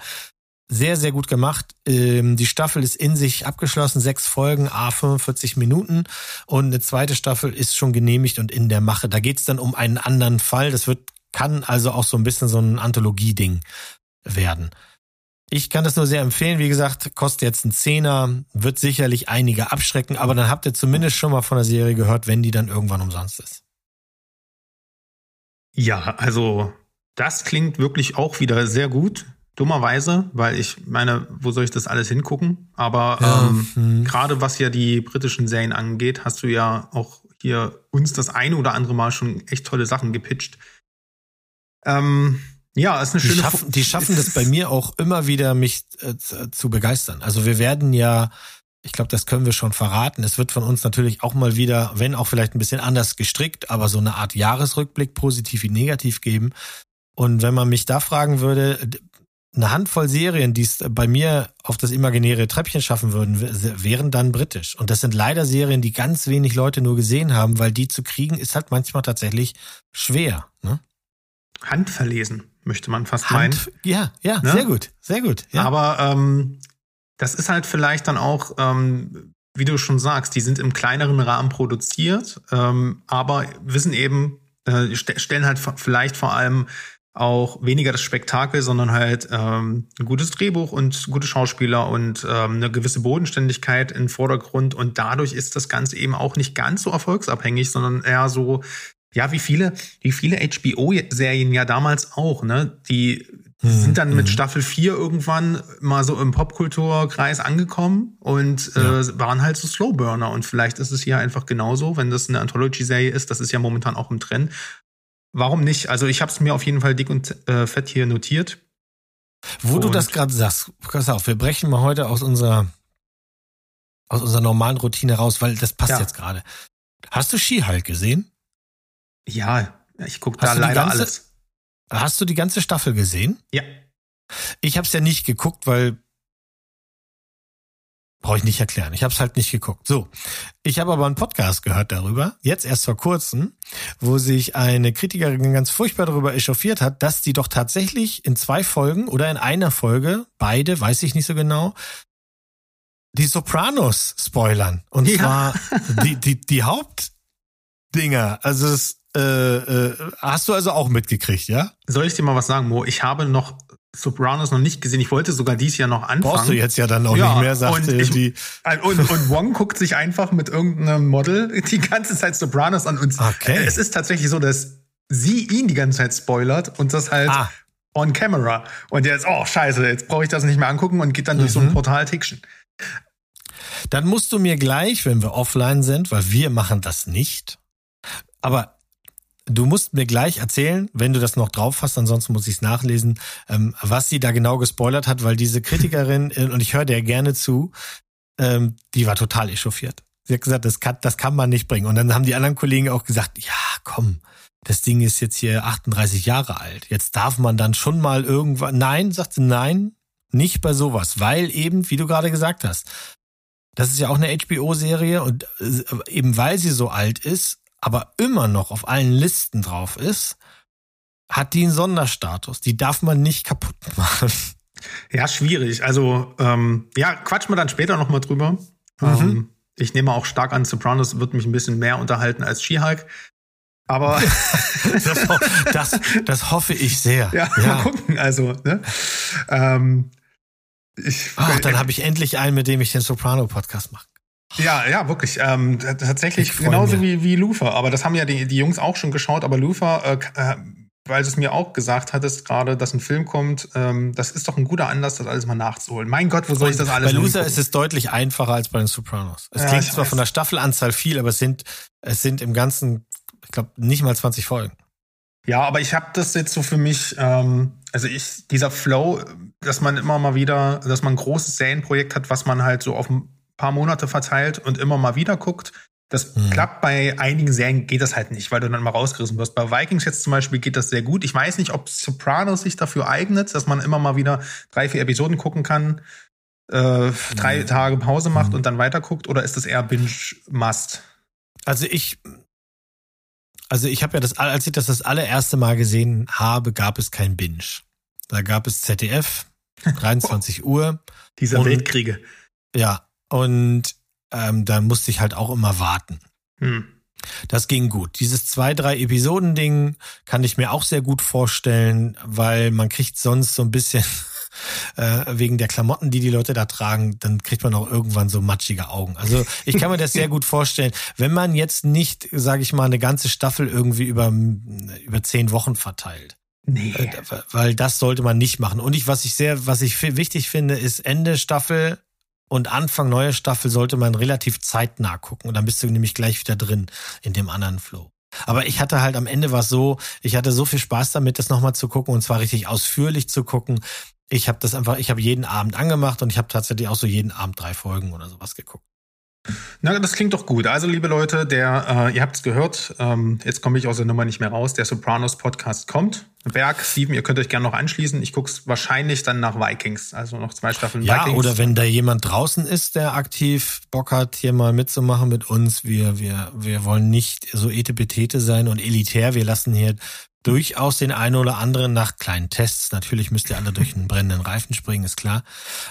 Sehr, sehr gut gemacht. Ähm, die Staffel ist in sich abgeschlossen. Sechs Folgen, à fünfundvierzig Minuten. Und eine zweite Staffel ist schon genehmigt und in der Mache. Da geht's dann um einen anderen Fall. Das wird, kann also auch so ein bisschen so ein Anthologie-Ding werden. Ich kann das nur sehr empfehlen. Wie gesagt, kostet jetzt einen Zehner, wird sicherlich einige abschrecken, aber dann habt ihr zumindest schon mal von der Serie gehört, wenn die dann irgendwann umsonst ist. Ja, also das klingt wirklich auch wieder sehr gut. Dummerweise, weil ich meine, wo soll ich das alles hingucken? Aber ja, ähm, hm. gerade was ja die britischen Serien angeht, hast du ja auch hier uns das eine oder andere Mal schon echt tolle Sachen gepitcht. Ähm... Ja, ist eine schöne. Die schaffen, die schaffen das bei mir auch immer wieder, mich äh, zu begeistern. Also wir werden ja, ich glaube, das können wir schon verraten. Es wird von uns natürlich auch mal wieder, wenn auch vielleicht ein bisschen anders gestrickt, aber so eine Art Jahresrückblick, positiv wie negativ geben. Und wenn man mich da fragen würde, eine Handvoll Serien, die es bei mir auf das imaginäre Treppchen schaffen würden, wären dann britisch. Und das sind leider Serien, die ganz wenig Leute nur gesehen haben, weil die zu kriegen ist halt manchmal tatsächlich schwer, ne? Handverlesen. möchte man fast Hand, meinen. Ja, ja, ne? sehr gut, sehr gut. Ja. Aber ähm, das ist halt vielleicht dann auch, ähm, wie du schon sagst, die sind im kleineren Rahmen produziert, ähm, aber wissen eben, äh, st- stellen halt f- vielleicht vor allem auch weniger das Spektakel, sondern halt ähm, ein gutes Drehbuch und gute Schauspieler und ähm, eine gewisse Bodenständigkeit in den Vordergrund. Und dadurch ist das Ganze eben auch nicht ganz so erfolgsabhängig, sondern eher so, ja, wie viele, wie viele H B O-Serien ja damals auch, ne? Die mhm. sind dann mit Staffel vier irgendwann mal so im Popkulturkreis angekommen und äh, ja. waren halt so Slowburner. Und vielleicht ist es hier einfach genauso, wenn das eine Anthology-Serie ist, das ist ja momentan auch im Trend. Warum nicht? Also ich habe es mir auf jeden Fall dick und äh, fett hier notiert. Wo und du das gerade sagst, pass auf, wir brechen mal heute aus unserer aus unserer normalen Routine raus, weil das passt ja. jetzt gerade. Hast du She-Hulk gesehen? Ja, ich gucke da leider ganze, alles. Hast du die ganze Staffel gesehen? Ja. Ich habe es ja nicht geguckt, weil brauche ich nicht erklären. Ich habe es halt nicht geguckt. So, ich habe aber einen Podcast gehört darüber, jetzt erst vor kurzem, wo sich eine Kritikerin ganz furchtbar darüber echauffiert hat, dass die doch tatsächlich in zwei Folgen oder in einer Folge, beide, weiß ich nicht so genau, die Sopranos spoilern. Und ja. zwar die, die, die Hauptdinger. Also das äh, äh, hast du also auch mitgekriegt, ja? Soll ich dir mal was sagen, Mo? Ich habe noch Sopranos noch nicht gesehen. Ich wollte sogar dies Jahr noch anfangen. Brauchst du jetzt ja dann auch ja, nicht mehr, sagt und ich, die. Und, und Wong guckt sich einfach mit irgendeinem Model die ganze Zeit Sopranos an. Und okay. Es ist tatsächlich so, dass sie ihn die ganze Zeit spoilert und das halt ah. on camera. Und jetzt, oh scheiße, jetzt brauche ich das nicht mehr angucken und geht dann mhm. durch so ein Portal-Tickchen. Dann musst du mir gleich, wenn wir offline sind, weil wir machen das nicht, aber du musst mir gleich erzählen, wenn du das noch drauf hast, ansonsten muss ich es nachlesen, ähm, was sie da genau gespoilert hat, weil diese Kritikerin, und ich höre der gerne zu, ähm, die war total echauffiert. Sie hat gesagt, das kann, das kann man nicht bringen. Und dann haben die anderen Kollegen auch gesagt, ja, komm, das Ding ist jetzt hier achtunddreißig Jahre alt. Jetzt darf man dann schon mal irgendwann, nein, sagt sie, nein, nicht bei sowas, weil eben, wie du gerade gesagt hast, das ist ja auch eine H B O-Serie und äh, eben weil sie so alt ist, aber immer noch auf allen Listen drauf ist, hat die einen Sonderstatus. Die darf man nicht kaputt machen. Ja, schwierig. Also, ähm, ja, quatschen wir dann später nochmal drüber. Mhm. Ähm, ich nehme auch stark an, Sopranos wird mich ein bisschen mehr unterhalten als She-Hulk. Aber das, das, das hoffe ich sehr. Ja, ja. Mal gucken. Also, ne? Ähm, ich, Ach, dann äh, habe ich endlich einen, mit dem ich den Soprano-Podcast mache. Ja, ja, wirklich. Ähm, tatsächlich genauso wie, wie Luther. Aber das haben ja die, die Jungs auch schon geschaut. Aber Luther, äh, weil du es mir auch gesagt hattest gerade, dass ein Film kommt, ähm, das ist doch ein guter Anlass, das alles mal nachzuholen. Mein Gott, wo soll ich das alles nachholen? Bei Luther ist es deutlich einfacher als bei den Sopranos. Es ja, klingt zwar weiß. Von der Staffelanzahl viel, aber es sind, es sind im Ganzen, ich glaube, nicht mal zwanzig Folgen. Ja, aber ich habe das jetzt so für mich, ähm, also ich, dieser Flow, dass man immer mal wieder, dass man ein großes Serienprojekt hat, was man halt so auf dem paar Monate verteilt und immer mal wieder guckt. Das hm. klappt bei einigen Serien, geht das halt nicht, weil du dann mal rausgerissen wirst. Bei Vikings jetzt zum Beispiel geht das sehr gut. Ich weiß nicht, ob Sopranos sich dafür eignet, dass man immer mal wieder drei, vier Episoden gucken kann, äh, drei hm. Tage Pause macht hm. und dann weiterguckt, oder ist das eher Binge-Must? Also ich, also ich habe ja das, als ich das das allererste Mal gesehen habe, gab es kein Binge. Da gab es Z D F, dreiundzwanzig oh. Uhr. Dieser und, Weltkriege. Ja. Und ähm, da musste ich halt auch immer warten. Hm. Das ging gut. Dieses zwei, drei Episoden-Ding kann ich mir auch sehr gut vorstellen, weil man kriegt sonst so ein bisschen, äh, wegen der Klamotten, die die Leute da tragen, dann kriegt man auch irgendwann so matschige Augen. Also ich kann mir das sehr gut vorstellen. Wenn man jetzt nicht, sage ich mal, eine ganze Staffel irgendwie über, über zehn Wochen verteilt. Nee. Äh, weil das sollte man nicht machen. Und ich, was ich sehr, was ich f- wichtig finde, ist Ende Staffel und Anfang neue Staffel sollte man relativ zeitnah gucken. Und dann bist du nämlich gleich wieder drin in dem anderen Flow. Aber ich hatte halt am Ende was so, ich hatte so viel Spaß damit, das nochmal zu gucken und zwar richtig ausführlich zu gucken. Ich habe das einfach, ich habe jeden Abend angemacht und ich habe tatsächlich auch so jeden Abend drei Folgen oder sowas geguckt. Na, das klingt doch gut. Also, liebe Leute, der, äh, ihr habt es gehört, ähm, jetzt komme ich aus der Nummer nicht mehr raus, der Sopranos-Podcast kommt. Berg, Steven, ihr könnt euch gerne noch anschließen. Ich gucke es wahrscheinlich dann nach Vikings, also noch zwei Staffeln ja, Vikings. Ja, oder wenn da jemand draußen ist, der aktiv Bock hat, hier mal mitzumachen mit uns. Wir, wir, wir wollen nicht so etepetete sein und elitär. Wir lassen hier durchaus den einen oder anderen nach kleinen Tests. Natürlich müsst ihr alle durch einen brennenden Reifen springen, ist klar.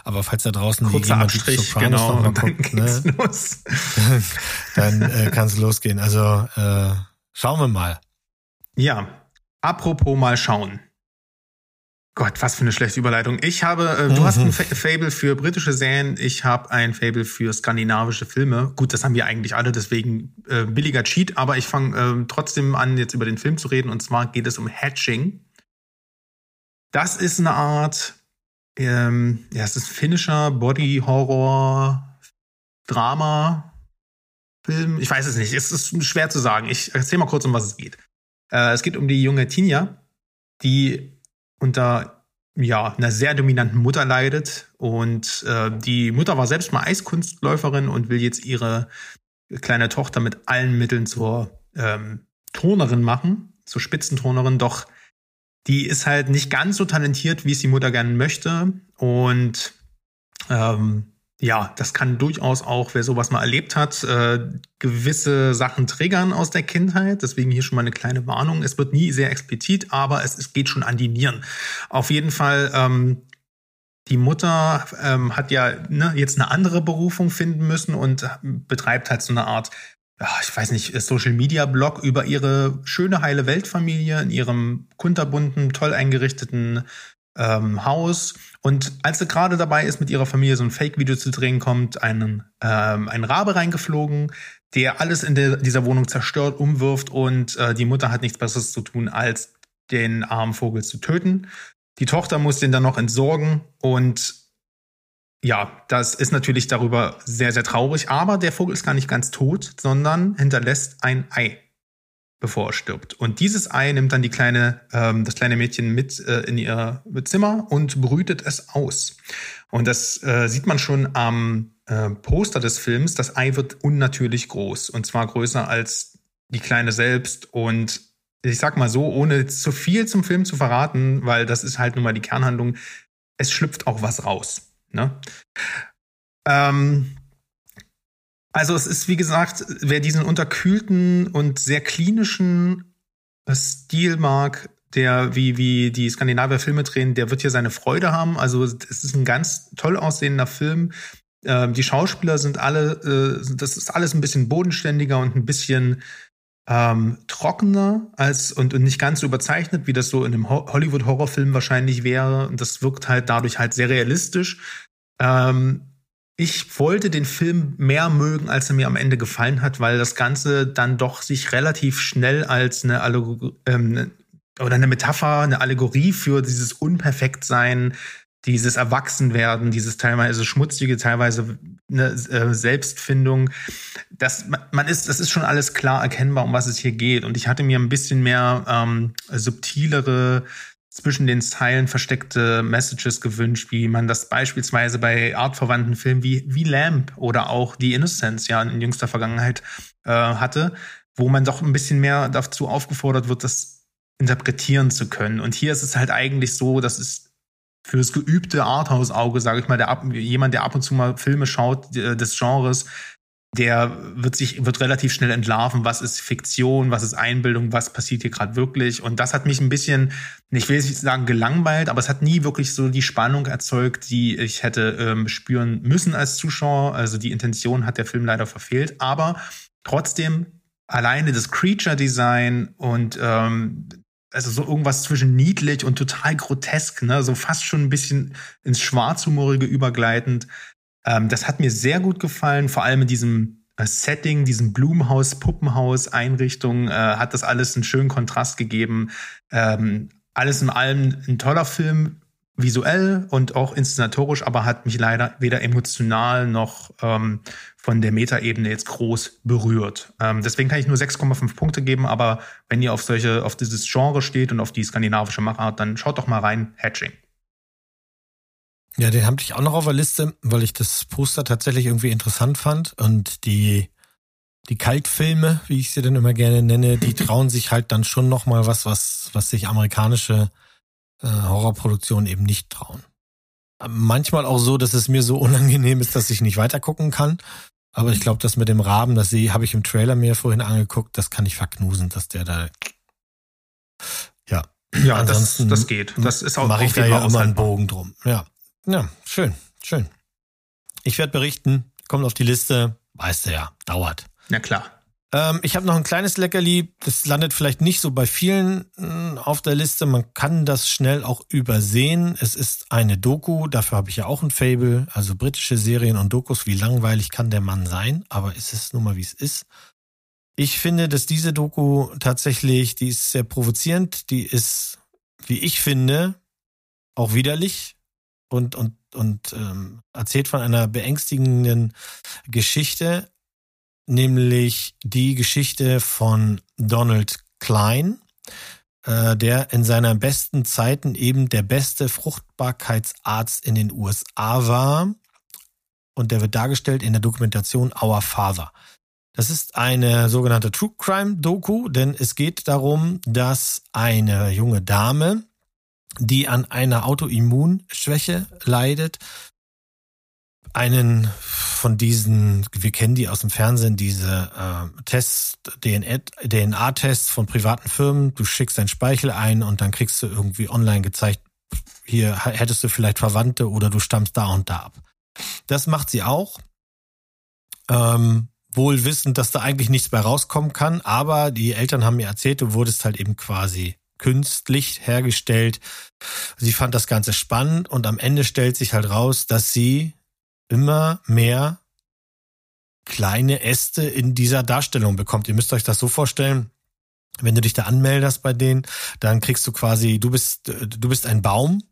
Aber falls da draußen die jemand die Sopranos genau, nochmal guckt, ne, dann äh, kann es losgehen. Also äh, schauen wir mal. Ja, apropos mal schauen. Gott, was für eine schlechte Überleitung. Ich habe, äh, du mhm. hast ein Fa- Fable für britische Serien, ich habe ein Fable für skandinavische Filme. Gut, das haben wir eigentlich alle, deswegen äh, billiger Cheat, aber ich fange äh, trotzdem an, jetzt über den Film zu reden. Und zwar geht es um Hatching. Das ist eine Art, ähm, ja, es ist ein finnischer Body-Horror-Drama-Film. Ich weiß es nicht, es ist schwer zu sagen. Ich erzähle mal kurz, um was es geht. Äh, es geht um die junge Tinja, die unter ja, einer sehr dominanten Mutter leidet. Und äh, die Mutter war selbst mal Eiskunstläuferin und will jetzt ihre kleine Tochter mit allen Mitteln zur ähm, Turnerin machen, zur Spitzenturnerin. Doch die ist halt nicht ganz so talentiert, wie es die Mutter gerne möchte. Und ähm, ja, das kann durchaus auch, wer sowas mal erlebt hat, äh, gewisse Sachen triggern aus der Kindheit. Deswegen hier schon mal eine kleine Warnung. Es wird nie sehr explizit, aber es, es geht schon an die Nieren. Auf jeden Fall, ähm, die Mutter ähm, hat ja ne, jetzt eine andere Berufung finden müssen und betreibt halt so eine Art, ach, ich weiß nicht, Social-Media-Blog über ihre schöne, heile Weltfamilie in ihrem kunterbunten, toll eingerichteten Ähm, Haus. Und als sie gerade dabei ist, mit ihrer Familie so ein Fake-Video zu drehen, kommt ein, ähm, ein Rabe reingeflogen, der alles in der, dieser Wohnung zerstört, umwirft und äh, die Mutter hat nichts Besseres zu tun, als den armen Vogel zu töten. Die Tochter muss den dann noch entsorgen und ja, das ist natürlich darüber sehr, sehr traurig, aber der Vogel ist gar nicht ganz tot, sondern hinterlässt ein Ei, bevor er stirbt. Und dieses Ei nimmt dann die kleine, ähm, das kleine Mädchen mit äh, in ihr Zimmer und brütet es aus. Und das äh, sieht man schon am äh, Poster des Films. Das Ei wird unnatürlich groß. Und zwar größer als die Kleine selbst. Und ich sag mal so, ohne zu viel zum Film zu verraten, weil das ist halt nun mal die Kernhandlung, es schlüpft auch was raus. Ne? Ähm... Also es ist, wie gesagt, wer diesen unterkühlten und sehr klinischen Stil mag, der wie, wie die Skandinavier Filme drehen, der wird hier seine Freude haben. Also es ist ein ganz toll aussehender Film. Ähm, die Schauspieler sind alle, äh, das ist alles ein bisschen bodenständiger und ein bisschen ähm, trockener als und, und nicht ganz so überzeichnet, wie das so in einem Hollywood-Horrorfilm wahrscheinlich wäre. Und das wirkt halt dadurch halt sehr realistisch. Ähm, Ich wollte den Film mehr mögen, als er mir am Ende gefallen hat, weil das Ganze dann doch sich relativ schnell als eine Allegor- ähm, oder eine Metapher, eine Allegorie für dieses Unperfektsein, dieses Erwachsenwerden, dieses teilweise schmutzige, teilweise eine äh, Selbstfindung. Das, man ist, das ist schon alles klar erkennbar, um was es hier geht. Und ich hatte mir ein bisschen mehr ähm, subtilere, zwischen den Zeilen versteckte Messages gewünscht, wie man das beispielsweise bei artverwandten Filmen wie, wie Lamp oder auch The Innocents ja in jüngster Vergangenheit äh, hatte, wo man doch ein bisschen mehr dazu aufgefordert wird, das interpretieren zu können. Und hier ist es halt eigentlich so, dass es fürs geübte Arthouse-Auge, sage ich mal, der, jemand, der ab und zu mal Filme schaut äh, des Genres, der wird sich wird relativ schnell entlarven, was ist Fiktion, was ist Einbildung, was passiert hier gerade wirklich. Und das hat mich ein bisschen, ich will nicht sagen gelangweilt, aber es hat nie wirklich so die Spannung erzeugt, die ich hätte ähm, spüren müssen als Zuschauer. Also die Intention hat der Film leider verfehlt. Aber trotzdem, alleine das Creature-Design und ähm, also so irgendwas zwischen niedlich und total grotesk, ne, so fast schon ein bisschen ins Schwarzhumorige übergleitend, das hat mir sehr gut gefallen, vor allem in diesem Setting, diesem Blumenhaus, Puppenhaus, Einrichtung, äh, hat das alles einen schönen Kontrast gegeben. Ähm, alles in allem ein toller Film, visuell und auch inszenatorisch, aber hat mich leider weder emotional noch ähm, von der Metaebene jetzt groß berührt. Ähm, deswegen kann ich nur sechs Komma fünf Punkte geben, aber wenn ihr auf solche, auf dieses Genre steht und auf die skandinavische Machart, dann schaut doch mal rein, Hatching. Ja, den habe ich auch noch auf der Liste, weil ich das Poster tatsächlich irgendwie interessant fand. Und die die Kaltfilme, wie ich sie dann immer gerne nenne, die trauen sich halt dann schon nochmal was, was was sich amerikanische äh, Horrorproduktionen eben nicht trauen. Manchmal auch so, dass es mir so unangenehm ist, dass ich nicht weitergucken kann. Aber ich glaube, das mit dem Raben, das habe ich im Trailer mir vorhin angeguckt, das kann ich verknusen, dass der da Ja, ja, das, das geht. Das ist auch, mache ich da ja immer einen Bogen drum. Ja, ja, schön, schön. Ich werde berichten, kommt auf die Liste, weißt du ja, dauert. Na klar. Ähm, ich habe noch ein kleines Leckerli, das landet vielleicht nicht so bei vielen mh, auf der Liste. Man kann das schnell auch übersehen. Es ist eine Doku, dafür habe ich ja auch ein Faible. Also britische Serien und Dokus, wie langweilig kann der Mann sein? Aber es ist nun mal, wie es ist. Ich finde, dass diese Doku tatsächlich, die ist sehr provozierend, die ist, wie ich finde, auch widerlich und, und, und ähm, erzählt von einer beängstigenden Geschichte, nämlich die Geschichte von Donald Klein, äh, der in seinen besten Zeiten eben der beste Fruchtbarkeitsarzt in den U S A war. Und der wird dargestellt in der Dokumentation Our Father. Das ist eine sogenannte True Crime Doku, denn es geht darum, dass eine junge Dame, die an einer Autoimmunschwäche leidet, einen von diesen, wir kennen die aus dem Fernsehen, diese äh, Tests, D N A-Tests von privaten Firmen, du schickst deinen Speichel ein und dann kriegst du irgendwie online gezeigt, hier hättest du vielleicht Verwandte oder du stammst da und da ab. Das macht sie auch. Ähm, wohl wissend, dass da eigentlich nichts bei rauskommen kann, aber die Eltern haben mir erzählt, du wurdest halt eben quasi künstlich hergestellt. Sie fand das Ganze spannend und am Ende stellt sich halt raus, dass sie immer mehr kleine Äste in dieser Darstellung bekommt. Ihr müsst euch das so vorstellen, wenn du dich da anmeldest bei denen, dann kriegst du quasi, du bist, du bist ein Baum.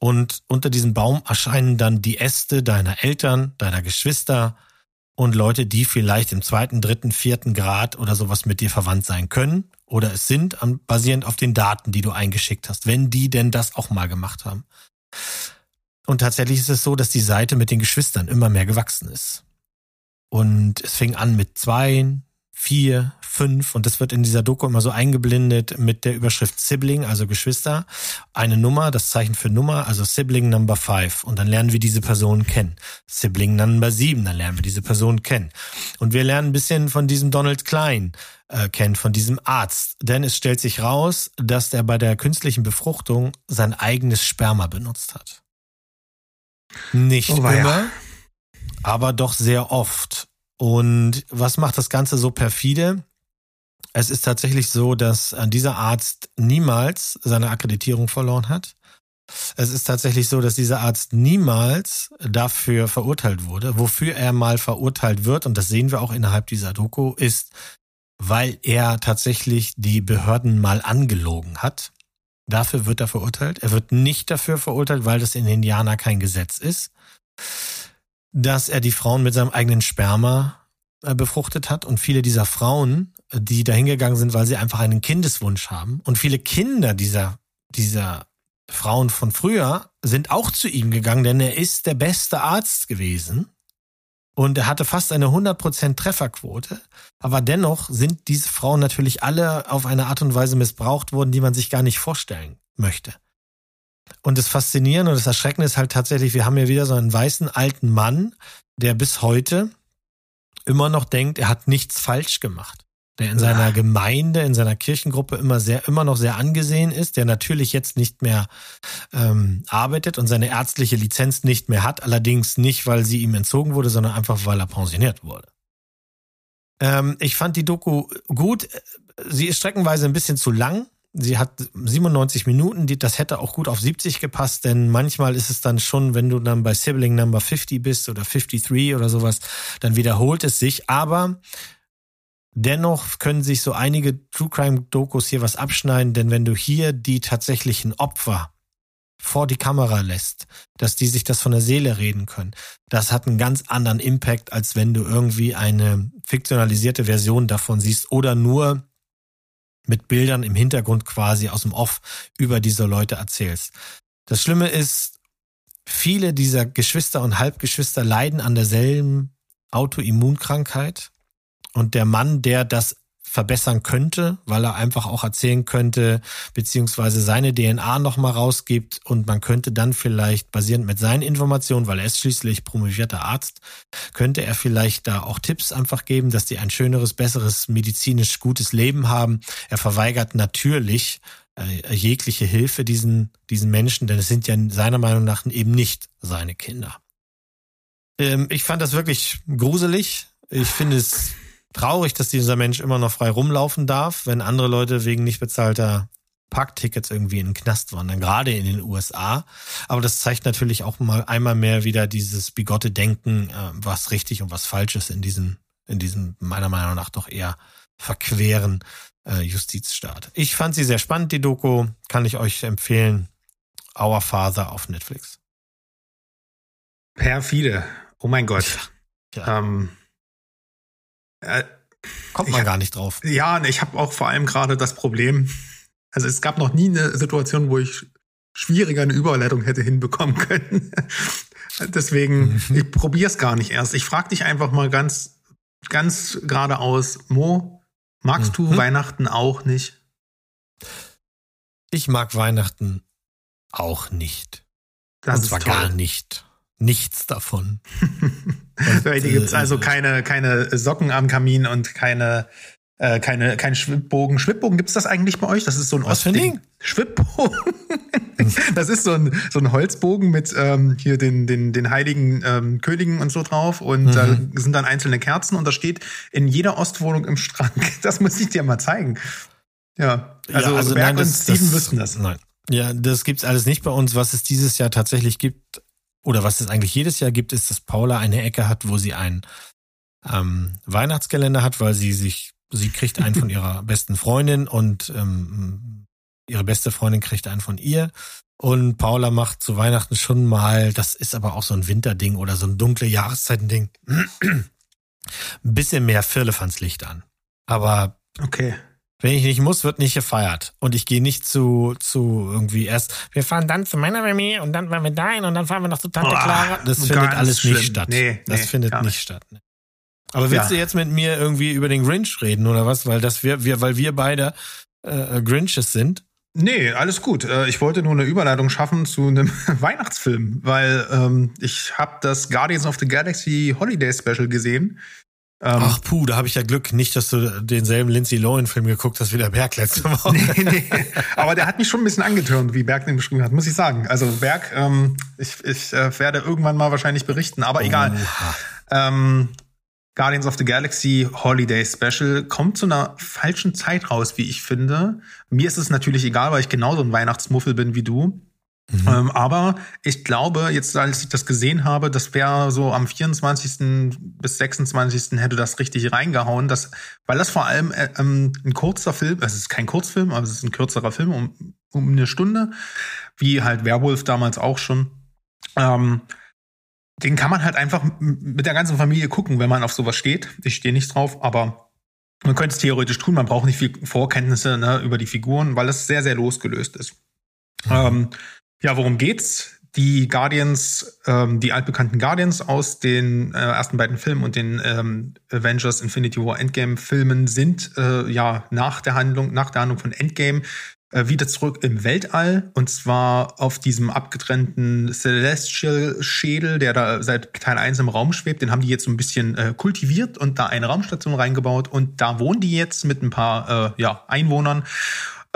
Und unter diesem Baum erscheinen dann die Äste deiner Eltern, deiner Geschwister, und Leute, die vielleicht im zweiten, dritten, vierten Grad oder sowas mit dir verwandt sein können oder es sind, basierend auf den Daten, die du eingeschickt hast, wenn die denn das auch mal gemacht haben. Und tatsächlich ist es so, dass die Seite mit den Geschwistern immer mehr gewachsen ist. Und es fing an mit zwei, vier, fünf und das wird in dieser Doku immer so eingeblendet mit der Überschrift Sibling, also Geschwister, eine Nummer, das Zeichen für Nummer, also Sibling Number five und dann lernen wir diese Person kennen. Sibling Number sieben, dann lernen wir diese Person kennen. Und wir lernen ein bisschen von diesem Donald Klein äh, kennen, von diesem Arzt, denn es stellt sich raus, dass der bei der künstlichen Befruchtung sein eigenes Sperma benutzt hat. Nicht oh, immer, ja. aber doch sehr oft. Und was macht das Ganze so perfide? Es ist tatsächlich so, dass dieser Arzt niemals seine Akkreditierung verloren hat. Es ist tatsächlich so, dass dieser Arzt niemals dafür verurteilt wurde. Wofür er mal verurteilt wird, und das sehen wir auch innerhalb dieser Doku, ist, weil er tatsächlich die Behörden mal angelogen hat. Dafür wird er verurteilt. Er wird nicht dafür verurteilt, weil das in Indiana kein Gesetz ist, dass er die Frauen mit seinem eigenen Sperma befruchtet hat. Und viele dieser Frauen, die dahingegangen sind, weil sie einfach einen Kindeswunsch haben. Und viele Kinder dieser, dieser Frauen von früher sind auch zu ihm gegangen, denn er ist der beste Arzt gewesen. Und er hatte fast eine hundert Prozent Trefferquote. Aber dennoch sind diese Frauen natürlich alle auf eine Art und Weise missbraucht worden, die man sich gar nicht vorstellen möchte. Und das Faszinierende und das Erschreckende ist halt tatsächlich, wir haben hier wieder so einen weißen alten Mann, der bis heute immer noch denkt, er hat nichts falsch gemacht. Der in ja. seiner Gemeinde, in seiner Kirchengruppe immer sehr, immer noch sehr angesehen ist, der natürlich jetzt nicht mehr ähm, arbeitet und seine ärztliche Lizenz nicht mehr hat. Allerdings nicht, weil sie ihm entzogen wurde, sondern einfach, weil er pensioniert wurde. Ähm, ich fand die Doku gut. Sie ist streckenweise ein bisschen zu lang. Sie hat siebenundneunzig Minuten, das hätte auch gut auf siebzig gepasst, denn manchmal ist es dann schon, wenn du dann bei Sibling Number fünfzig bist oder dreiundfünfzig oder sowas, dann wiederholt es sich. Aber dennoch können sich so einige True Crime Dokus hier was abschneiden, denn wenn du hier die tatsächlichen Opfer vor die Kamera lässt, dass die sich das von der Seele reden können, das hat einen ganz anderen Impact, als wenn du irgendwie eine fiktionalisierte Version davon siehst oder nur mit Bildern im Hintergrund quasi aus dem Off über diese Leute erzählst. Das Schlimme ist, viele dieser Geschwister und Halbgeschwister leiden an derselben Autoimmunkrankheit und der Mann, der das verbessern könnte, weil er einfach auch erzählen könnte, beziehungsweise seine D N A nochmal rausgibt und man könnte dann vielleicht basierend mit seinen Informationen, weil er ist schließlich promovierter Arzt, könnte er vielleicht da auch Tipps einfach geben, dass die ein schöneres, besseres, medizinisch gutes Leben haben. Er verweigert natürlich äh, jegliche Hilfe diesen, diesen Menschen, denn es sind ja seiner Meinung nach eben nicht seine Kinder. Ähm, ich fand das wirklich gruselig. Ich finde es traurig, dass dieser Mensch immer noch frei rumlaufen darf, wenn andere Leute wegen nicht bezahlter Parktickets irgendwie in den Knast wandern, gerade in den U S A. Aber das zeigt natürlich auch mal einmal mehr wieder dieses bigotte Denken, was richtig und was falsch ist in diesem, in diesem meiner Meinung nach doch eher verqueren Justizstaat. Ich fand sie sehr spannend, die Doku. Kann ich euch empfehlen. Our Father auf Netflix. Perfide. Oh mein Gott. Ja. Ähm. Kommt man ich, gar nicht drauf. Ja, ich habe auch vor allem gerade das Problem, also es gab noch nie eine Situation, wo ich schwieriger eine Überleitung hätte hinbekommen können. Deswegen, mhm. ich probiere es gar nicht erst. Ich frage dich einfach mal ganz, ganz geradeaus, Mo, magst mhm. du Weihnachten auch nicht? Ich mag Weihnachten auch nicht. Das Und zwar ist toll. Gar nicht. Nichts davon. Hier gibt es also keine, keine Socken am Kamin und keine, äh, keine, kein Schwibbogen. Schwibbogen, gibt es das eigentlich bei euch? Das ist so ein Ostding. Schwibbogen. Das ist so ein, so ein Holzbogen mit ähm, hier den, den, den heiligen ähm, Königen und so drauf. Und mhm. da sind dann einzelne Kerzen und das steht in jeder Ostwohnung im Strang. Das muss ich dir mal zeigen. Ja, also, ja, also Berg nein, und das, Steven das, wissen das. Nein. Ja, das gibt's alles nicht bei uns. Was es dieses Jahr tatsächlich gibt, oder was es eigentlich jedes Jahr gibt, ist, dass Paula eine Ecke hat, wo sie ein ähm, Weihnachtskalender hat, weil sie sich, sie kriegt einen von ihrer besten Freundin und ähm, ihre beste Freundin kriegt einen von ihr. Und Paula macht zu Weihnachten schon mal, das ist aber auch so ein Winterding oder so ein dunkle Jahreszeiten-Ding, ein bisschen mehr Firlefanzlicht an. Aber okay. Wenn ich nicht muss, wird nicht gefeiert. Und ich gehe nicht zu, zu irgendwie erst, wir fahren dann zu meiner Familie und dann fahren wir dahin und dann fahren wir noch zu Tante oh, Clara. Das findet alles schlimm. nicht statt. Nee, das nee, findet nicht statt. Aber willst ja. du jetzt mit mir irgendwie über den Grinch reden oder was? Weil, das wir, wir, weil wir beide äh, Grinches sind? Nee, alles gut. Ich wollte nur eine Überleitung schaffen zu einem Weihnachtsfilm, weil ähm, ich habe das Guardians of the Galaxy Holiday Special gesehen. Ach puh, da habe ich ja Glück. Nicht, dass du denselben Lindsay Lohan-Film geguckt hast wie der Berg letzte Woche. Nee, nee. Aber der hat mich schon ein bisschen angetürmt, wie Berg den beschrieben hat, muss ich sagen. Also Berg, ähm, ich, ich äh, werde irgendwann mal wahrscheinlich berichten, aber oh. egal. Ähm, Guardians of the Galaxy Holiday Special kommt zu einer falschen Zeit raus, wie ich finde. Mir ist es natürlich egal, weil ich genauso ein Weihnachtsmuffel bin wie du. Mhm. Ähm, aber ich glaube, jetzt als ich das gesehen habe, das wäre so am vierundzwanzigsten bis sechsundzwanzigsten hätte das richtig reingehauen. Dass, weil das vor allem äh, ähm, ein kurzer Film, es ist kein Kurzfilm, aber es ist ein kürzerer Film, um, um eine Stunde, wie halt Werwolf damals auch schon. Ähm, den kann man halt einfach mit der ganzen Familie gucken, wenn man auf sowas steht. Ich stehe nicht drauf, aber man könnte es theoretisch tun. Man braucht nicht viel Vorkenntnisse, ne, über die Figuren, weil das sehr, sehr losgelöst ist. Mhm. Ähm, Ja, worum geht's? Die Guardians, ähm, die altbekannten Guardians aus den äh, ersten beiden Filmen und den ähm, Avengers Infinity War Endgame Filmen sind äh, ja nach der Handlung, nach der Handlung von Endgame äh, wieder zurück im Weltall. Und zwar auf diesem abgetrennten Celestial-Schädel, der da seit Teil eins im Raum schwebt. Den haben die jetzt so ein bisschen äh, kultiviert und da eine Raumstation reingebaut. Und da wohnen die jetzt mit ein paar äh, ja, Einwohnern.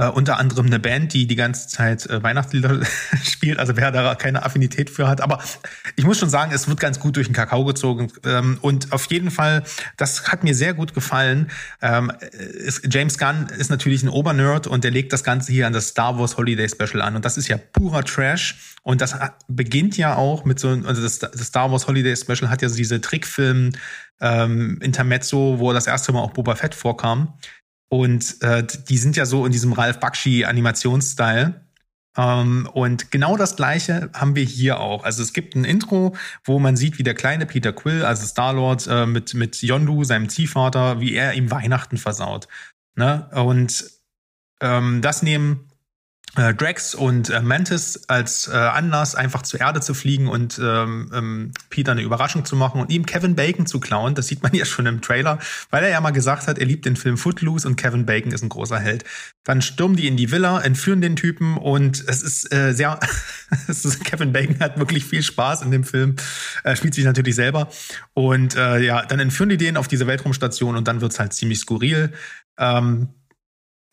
Uh, unter anderem eine Band, die die ganze Zeit äh, Weihnachtslieder spielt, also wer da keine Affinität für hat. Aber ich muss schon sagen, es wird ganz gut durch den Kakao gezogen. Ähm, und auf jeden Fall, das hat mir sehr gut gefallen. Ähm, ist, James Gunn ist natürlich ein Obernerd und der legt das Ganze hier an das Star Wars Holiday Special an. Und das ist ja purer Trash. Und das hat, beginnt ja auch mit so, also das, das Star Wars Holiday Special hat ja so diese Trickfilm ähm, Intermezzo, wo das erste Mal auch Boba Fett vorkam. Und äh, die sind ja so in diesem Ralph Bakshi-Animationsstyle. Ähm, und genau das Gleiche haben wir hier auch. Also es gibt ein Intro, wo man sieht, wie der kleine Peter Quill, also Star-Lord, äh, mit, mit Yondu, seinem Ziehvater, wie er ihm Weihnachten versaut. Ne? Und ähm, das nehmen äh, Drax und äh, Mantis als äh, Anlass, einfach zur Erde zu fliegen und ähm, ähm, Peter eine Überraschung zu machen und ihm Kevin Bacon zu klauen. Das sieht man ja schon im Trailer, weil er ja mal gesagt hat, er liebt den Film Footloose und Kevin Bacon ist ein großer Held. Dann stürmen die in die Villa, entführen den Typen und es ist äh, sehr... es ist, Kevin Bacon hat wirklich viel Spaß in dem Film, äh, spielt sich natürlich selber. Und äh, ja, dann entführen die den auf diese Weltraumstation und dann wird es halt ziemlich skurril. Ähm,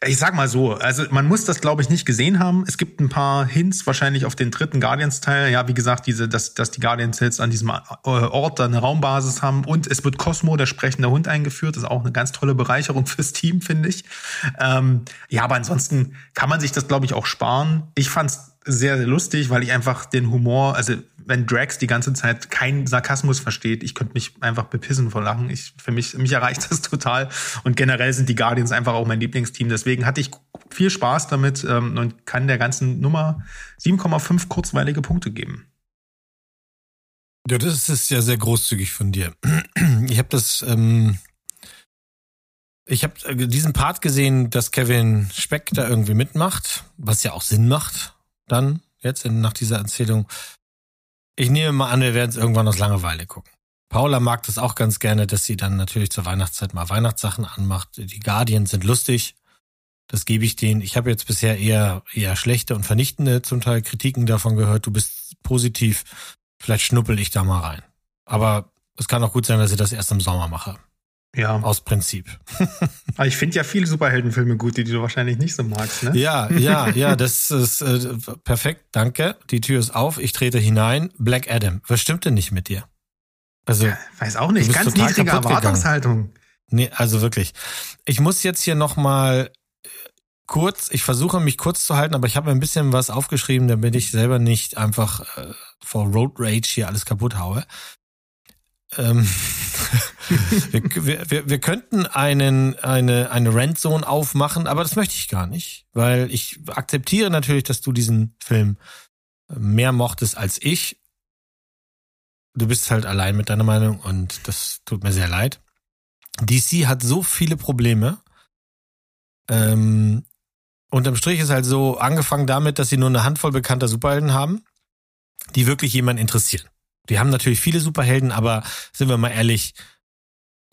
Ich sag mal so, also man muss das, glaube ich, nicht gesehen haben. Es gibt ein paar Hints wahrscheinlich auf den dritten Guardians-Teil. Ja, wie gesagt, diese, dass, dass die Guardians jetzt an diesem Ort da eine Raumbasis haben. Und es wird Cosmo, der sprechende Hund, eingeführt. Das ist auch eine ganz tolle Bereicherung fürs Team, finde ich. Ähm, ja, aber ansonsten kann man sich das, glaube ich, auch sparen. Ich fand's sehr, sehr lustig, weil ich einfach den Humor, also wenn Drax die ganze Zeit keinen Sarkasmus versteht, ich könnte mich einfach bepissen vor Lachen. Ich, für mich, mich erreicht das total. Und generell sind die Guardians einfach auch mein Lieblingsteam. Deswegen hatte ich viel Spaß damit ähm, und kann der ganzen Nummer sieben Komma fünf kurzweilige Punkte geben. Ja, das ist ja sehr großzügig von dir. Ich habe das, ähm, ich habe diesen Part gesehen, dass Kevin Speck da irgendwie mitmacht, was ja auch Sinn macht. Dann, jetzt nach dieser Erzählung. Ich nehme mal an, wir werden es irgendwann aus Langeweile gucken. Paula mag das auch ganz gerne, dass sie dann natürlich zur Weihnachtszeit mal Weihnachtssachen anmacht. Die Guardians sind lustig. Das gebe ich denen. Ich habe jetzt bisher eher, eher schlechte und vernichtende zum Teil Kritiken davon gehört. Du bist positiv. Vielleicht schnuppel ich da mal rein. Aber es kann auch gut sein, dass ich das erst im Sommer mache. Ja. Aus Prinzip. Aber ich finde ja viele Superheldenfilme gut, die du wahrscheinlich nicht so magst, ne? Ja, ja, ja, das ist äh, perfekt, danke. Die Tür ist auf, ich trete hinein. Black Adam, was stimmt denn nicht mit dir? Also, ja, weiß auch nicht, ganz niedrige Erwartungshaltung. Nee, also wirklich. Ich muss jetzt hier nochmal kurz, ich versuche mich kurz zu halten, aber ich habe mir ein bisschen was aufgeschrieben, damit ich selber nicht einfach äh, vor Road Rage hier alles kaputt haue. wir, wir, wir könnten einen, eine, eine Randzone aufmachen, aber das möchte ich gar nicht, weil ich akzeptiere natürlich, dass du diesen Film mehr mochtest als ich. Du bist halt allein mit deiner Meinung und das tut mir sehr leid. D C hat so viele Probleme. Ähm, unterm Strich ist halt so, angefangen damit, dass sie nur eine Handvoll bekannter Superhelden haben, die wirklich jemanden interessieren. Die haben natürlich viele Superhelden, aber sind wir mal ehrlich,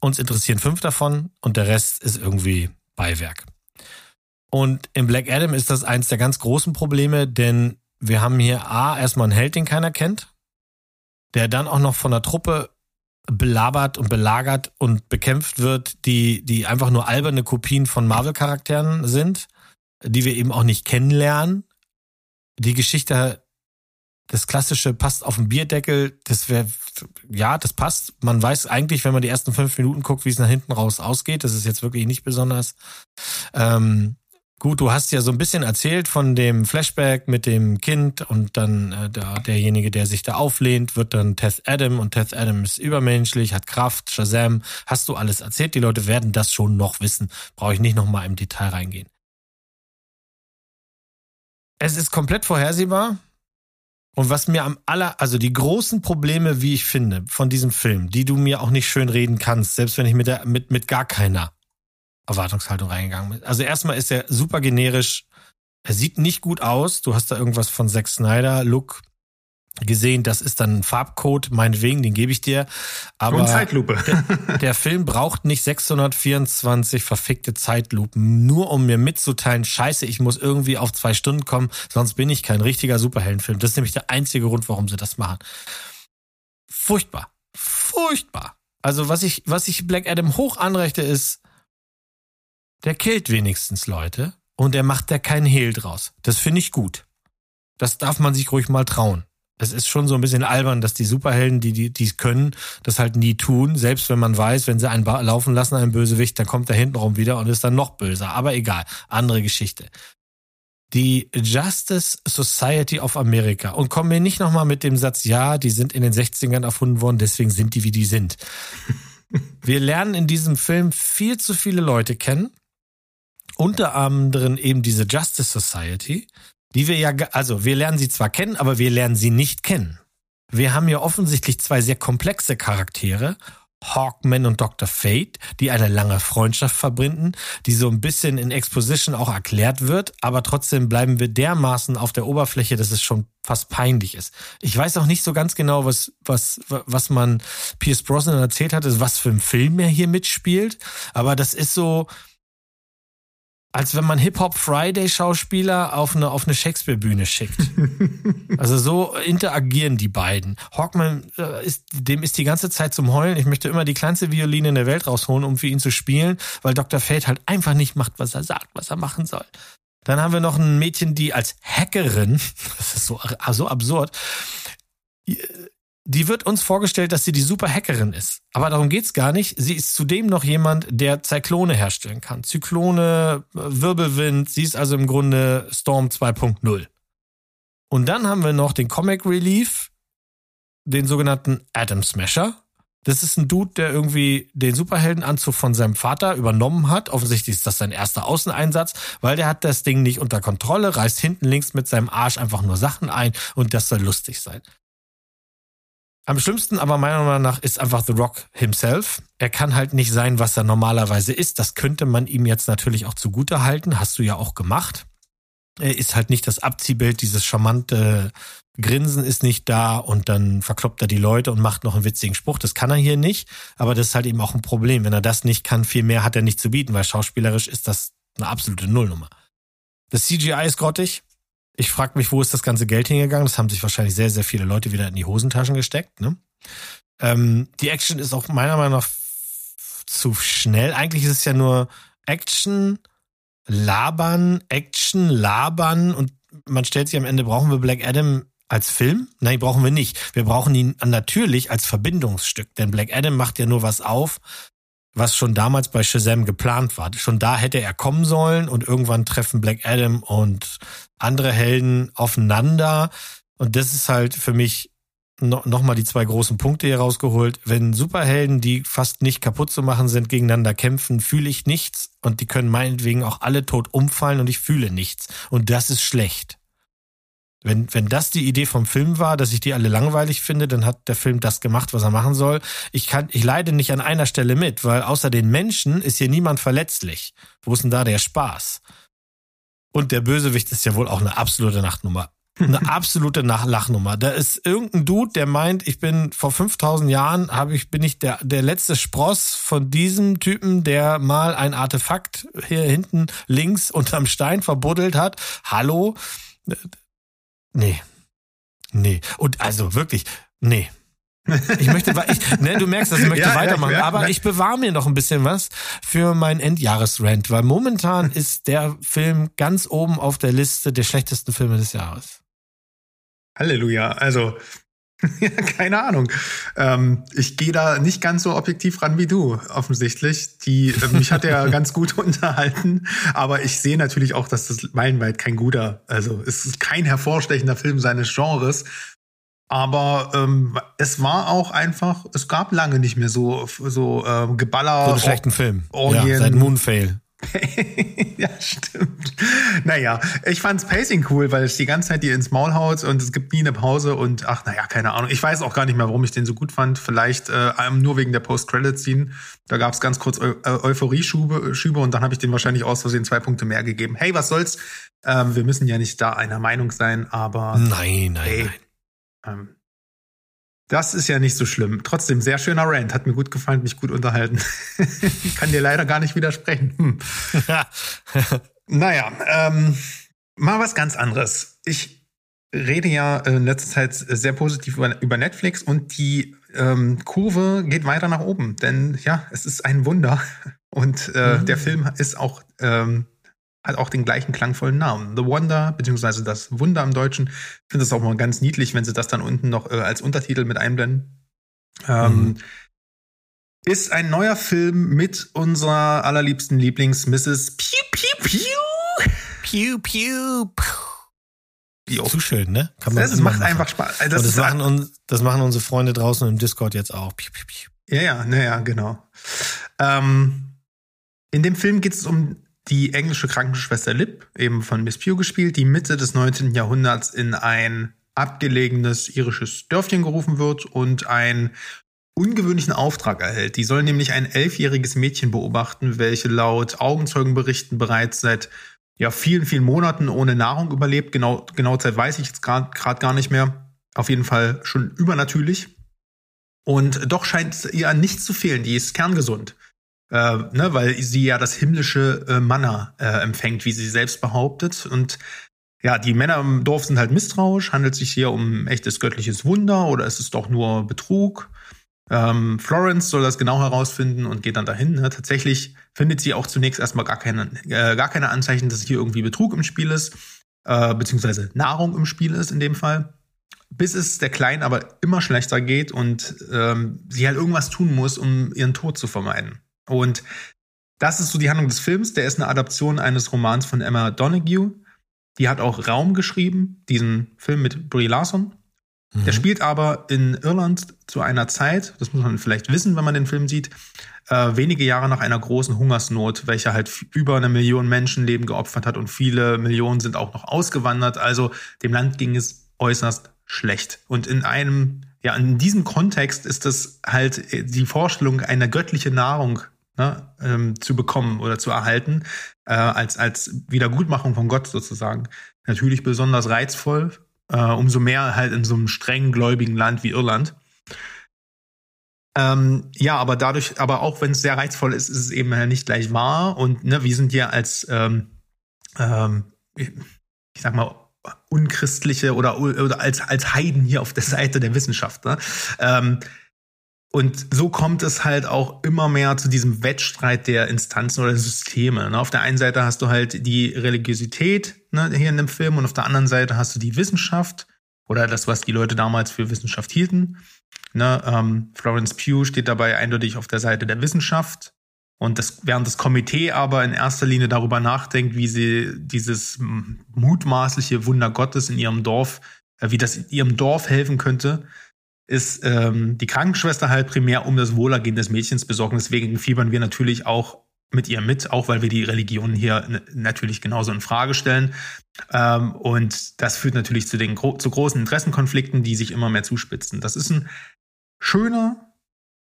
uns interessieren fünf davon und der Rest ist irgendwie Beiwerk. Und in Black Adam ist das eins der ganz großen Probleme, denn wir haben hier A, erstmal einen Held, den keiner kennt, der dann auch noch von der Truppe belabert und belagert und bekämpft wird, die, die einfach nur alberne Kopien von Marvel-Charakteren sind, die wir eben auch nicht kennenlernen. Die Geschichte... Das klassische passt auf den Bierdeckel, das wäre, ja, das passt. Man weiß eigentlich, wenn man die ersten fünf Minuten guckt, wie es nach hinten raus ausgeht. Das ist jetzt wirklich nicht besonders. Ähm, gut, du hast ja so ein bisschen erzählt von dem Flashback mit dem Kind und dann äh, der, derjenige, der sich da auflehnt, wird dann Teth Adam und Teth Adam ist übermenschlich, hat Kraft, Shazam. Hast du alles erzählt? Die Leute werden das schon noch wissen. Brauche ich nicht nochmal im Detail reingehen. Es ist komplett vorhersehbar. Und was mir am aller, also die großen Probleme, wie ich finde, von diesem Film, die du mir auch nicht schön reden kannst, selbst wenn ich mit der, mit, mit gar keiner Erwartungshaltung reingegangen bin. Also erstmal ist er super generisch. Er sieht nicht gut aus. Du hast da irgendwas von Zack Snyder Look gesehen. Das ist dann ein Farbcode, meinetwegen, den gebe ich dir. Aber und Zeitlupe. der, der Film braucht nicht sechshundertvierundzwanzig verfickte Zeitlupen, nur um mir mitzuteilen, scheiße, ich muss irgendwie auf zwei Stunden kommen, sonst bin ich kein richtiger Superheldenfilm. Das ist nämlich der einzige Grund, warum sie das machen. Furchtbar. Furchtbar. Also was ich, was ich Black Adam hoch anrechte ist, der killt wenigstens Leute und der macht da keinen Hehl draus. Das finde ich gut. Das darf man sich ruhig mal trauen. Es ist schon so ein bisschen albern, dass die Superhelden, die die es können, das halt nie tun. Selbst wenn man weiß, wenn sie einen laufen lassen, einen Bösewicht, dann kommt er hintenrum wieder und ist dann noch böser. Aber egal, andere Geschichte. Die Justice Society of America. Und komm mir nicht nochmal mit dem Satz, ja, die sind in den sechzigern erfunden worden, deswegen sind die, wie die sind. Wir lernen in diesem Film viel zu viele Leute kennen. Unter anderem eben diese Justice Society. Die wir ja, also wir lernen sie zwar kennen, aber wir lernen sie nicht kennen. Wir haben ja offensichtlich zwei sehr komplexe Charaktere Hawkman und Doktor Fate, die eine lange Freundschaft verbinden, die so ein bisschen in Exposition auch erklärt wird, aber trotzdem bleiben wir dermaßen auf der Oberfläche, dass es schon fast peinlich ist. Ich weiß auch nicht so ganz genau, was was was man Pierce Brosnan erzählt hat, ist, was für ein Film er hier mitspielt, aber das ist so, als wenn man Hip-Hop-Friday-Schauspieler auf eine, auf eine Shakespeare-Bühne schickt. Also so interagieren die beiden. Hawkman, ist, dem ist die ganze Zeit zum Heulen. Ich möchte immer die kleinste Violine in der Welt rausholen, um für ihn zu spielen, weil Doktor Fate halt einfach nicht macht, was er sagt, was er machen soll. Dann haben wir noch ein Mädchen, die als Hackerin, das ist so, so absurd, die wird uns vorgestellt, dass sie die Superhackerin ist. Aber darum geht's gar nicht. Sie ist zudem noch jemand, der Zyklone herstellen kann. Zyklone, Wirbelwind, sie ist also im Grunde Storm zwei Punkt null. Und dann haben wir noch den Comic Relief, den sogenannten Atom Smasher. Das ist ein Dude, der irgendwie den Superheldenanzug von seinem Vater übernommen hat. Offensichtlich ist das sein erster Außeneinsatz, weil der hat das Ding nicht unter Kontrolle, reißt hinten links mit seinem Arsch einfach nur Sachen ein und das soll lustig sein. Am schlimmsten aber meiner Meinung nach ist einfach The Rock himself. Er kann halt nicht sein, was er normalerweise ist. Das könnte man ihm jetzt natürlich auch zugute halten. Hast du ja auch gemacht. Er ist halt nicht das Abziehbild, dieses charmante Grinsen ist nicht da und dann verkloppt er die Leute und macht noch einen witzigen Spruch. Das kann er hier nicht, aber das ist halt eben auch ein Problem. Wenn er das nicht kann, viel mehr hat er nicht zu bieten, weil schauspielerisch ist das eine absolute Nullnummer. Das C G I ist grottig. Ich frage mich, wo ist das ganze Geld hingegangen? Das haben sich wahrscheinlich sehr, sehr viele Leute wieder in die Hosentaschen gesteckt. Ne? Ähm, die Action ist auch meiner Meinung nach zu schnell. Eigentlich ist es ja nur Action, Labern, Action, Labern. Und man stellt sich am Ende, brauchen wir Black Adam als Film? Nein, brauchen wir nicht. Wir brauchen ihn natürlich als Verbindungsstück. Denn Black Adam macht ja nur was auf, was schon damals bei Shazam geplant war. Schon da hätte er kommen sollen und irgendwann treffen Black Adam und andere Helden aufeinander. Und das ist halt für mich no- nochmal die zwei großen Punkte hier rausgeholt. Wenn Superhelden, die fast nicht kaputt zu machen sind, gegeneinander kämpfen, fühle ich nichts. Und die können meinetwegen auch alle tot umfallen und ich fühle nichts. Und das ist schlecht. Wenn, wenn das die Idee vom Film war, dass ich die alle langweilig finde, dann hat der Film das gemacht, was er machen soll. Ich kann, ich leide nicht an einer Stelle mit, weil außer den Menschen ist hier niemand verletzlich. Wo ist denn da der Spaß? Und der Bösewicht ist ja wohl auch eine absolute Nachtnummer. Eine absolute Lachnummer. Da ist irgendein Dude, der meint, ich bin vor fünftausend Jahren, habe ich, bin ich der, der letzte Spross von diesem Typen, der mal ein Artefakt hier hinten links unterm Stein verbuddelt hat. Hallo? Nee. Nee. Und also wirklich, nee. Ich möchte, ich, ne, du merkst das, ich möchte ja, weitermachen, ja, ich merke, aber ich bewahre mir noch ein bisschen was für meinen Endjahresrant, weil momentan ist der Film ganz oben auf der Liste der schlechtesten Filme des Jahres. Halleluja. Also, ja, keine Ahnung. Ähm, ich gehe da nicht ganz so objektiv ran wie du, offensichtlich. Die, mich hat er ganz gut unterhalten, aber ich sehe natürlich auch, dass das meilenweit kein guter, also es ist kein hervorstechender Film seines Genres. Aber ähm, es war auch einfach, es gab lange nicht mehr so, so ähm, Geballer. So einen schlechten Or- Film. Orgien. Ja, seit Moonfail. Ja, stimmt. Naja, ich fand's Pacing cool, weil es die ganze Zeit dir ins Maul haut und es gibt nie eine Pause und ach, naja, keine Ahnung. Ich weiß auch gar nicht mehr, warum ich den so gut fand. Vielleicht äh, nur wegen der Post-Credit-Scene. Da gab's ganz kurz Eu- Euphorie-Schübe Schübe und dann habe ich den wahrscheinlich aus Versehen zwei Punkte mehr gegeben. Hey, was soll's? Ähm, wir müssen ja nicht da einer Meinung sein, aber... Nein, nein, hey, nein. Das ist ja nicht so schlimm. Trotzdem, sehr schöner Rant. Hat mir gut gefallen, mich gut unterhalten. Ich kann dir leider gar nicht widersprechen. Hm. Naja, ähm, mal was ganz anderes. Ich rede ja in letzter Zeit sehr positiv über, über Netflix und die ähm, Kurve geht weiter nach oben. Denn ja, es ist ein Wunder. Und äh, mhm. der Film ist auch... Ähm, hat auch den gleichen klangvollen Namen. The Wonder, beziehungsweise das Wunder im Deutschen. Ich finde das auch mal ganz niedlich, wenn sie das dann unten noch äh, als Untertitel mit einblenden. Ähm, mhm. Ist ein neuer Film mit unserer allerliebsten Lieblings Misses Piu, Piu, Piu. Piu, Piu, Piu. Zu schön, ne? Kann man das macht machen. Einfach Spaß. Das, das, ist machen ein- uns, das machen unsere Freunde draußen im Discord jetzt auch. Piu, Piu, Piu. Ja, ja, naja, genau. Ähm, in dem Film geht es um die englische Krankenschwester Lib, eben von Miss Pugh gespielt, die Mitte des neunzehnten. Jahrhunderts in ein abgelegenes irisches Dörfchen gerufen wird und ein ungewöhnlichen Auftrag erhält. Die soll nämlich ein elfjähriges Mädchen beobachten, welche laut Augenzeugenberichten bereits seit ja, vielen, vielen Monaten ohne Nahrung überlebt. Genau, genau Zeit weiß ich jetzt gerade gar nicht mehr. Auf jeden Fall schon übernatürlich. Und doch scheint ihr nichts zu fehlen. Die ist kerngesund. Äh, ne, weil sie ja das himmlische äh, Manna äh, empfängt, wie sie selbst behauptet. Und ja, die Männer im Dorf sind halt misstrauisch. Handelt es sich hier um echtes göttliches Wunder oder ist es doch nur Betrug? Ähm, Florence soll das genau herausfinden und geht dann dahin. Ne? Tatsächlich findet sie auch zunächst erstmal gar keine, äh, gar keine Anzeichen, dass hier irgendwie Betrug im Spiel ist, äh, beziehungsweise Nahrung im Spiel ist in dem Fall. Bis es der Kleinen aber immer schlechter geht und ähm, sie halt irgendwas tun muss, um ihren Tod zu vermeiden. Und das ist so die Handlung des Films. Der ist eine Adaption eines Romans von Emma Donoghue. Die hat auch Raum geschrieben, diesen Film mit Brie Larson. Mhm. Der spielt aber in Irland zu einer Zeit, das muss man vielleicht wissen, wenn man den Film sieht, äh, wenige Jahre nach einer großen Hungersnot, welche halt über eine Million Menschenleben geopfert hat und viele Millionen sind auch noch ausgewandert. Also dem Land ging es äußerst schlecht. Und in einem, ja, in diesem Kontext ist das halt die Vorstellung, eine göttliche Nahrung, ne, ähm, zu bekommen oder zu erhalten, äh, als, als Wiedergutmachung von Gott sozusagen. Natürlich besonders reizvoll, äh, umso mehr halt in so einem streng gläubigen Land wie Irland. Ähm, ja, aber dadurch, aber auch wenn es sehr reizvoll ist, ist es eben nicht gleich wahr. Und ne, wir sind hier als, ähm, ähm, ich sag mal, unchristliche oder, oder als, als Heiden hier auf der Seite der Wissenschaft. Ne? Ähm, und so kommt es halt auch immer mehr zu diesem Wettstreit der Instanzen oder Systeme. Ne? Auf der einen Seite hast du halt die Religiosität, ne, hier in dem Film und auf der anderen Seite hast du die Wissenschaft oder das, was die Leute damals für Wissenschaft hielten. Ne? Ähm, Florence Pugh steht dabei eindeutig auf der Seite der Wissenschaft. Und das, während das Komitee aber in erster Linie darüber nachdenkt, wie sie dieses mutmaßliche Wunder Gottes in ihrem Dorf, wie das in ihrem Dorf helfen könnte, ist ähm, die Krankenschwester halt primär um das Wohlergehen des Mädchens besorgen. Deswegen fiebern wir natürlich auch mit ihr mit, auch weil wir die Religion hier natürlich genauso in Frage stellen. Ähm, und das führt natürlich zu den gro- zu großen Interessenkonflikten, die sich immer mehr zuspitzen. Das ist ein schöner,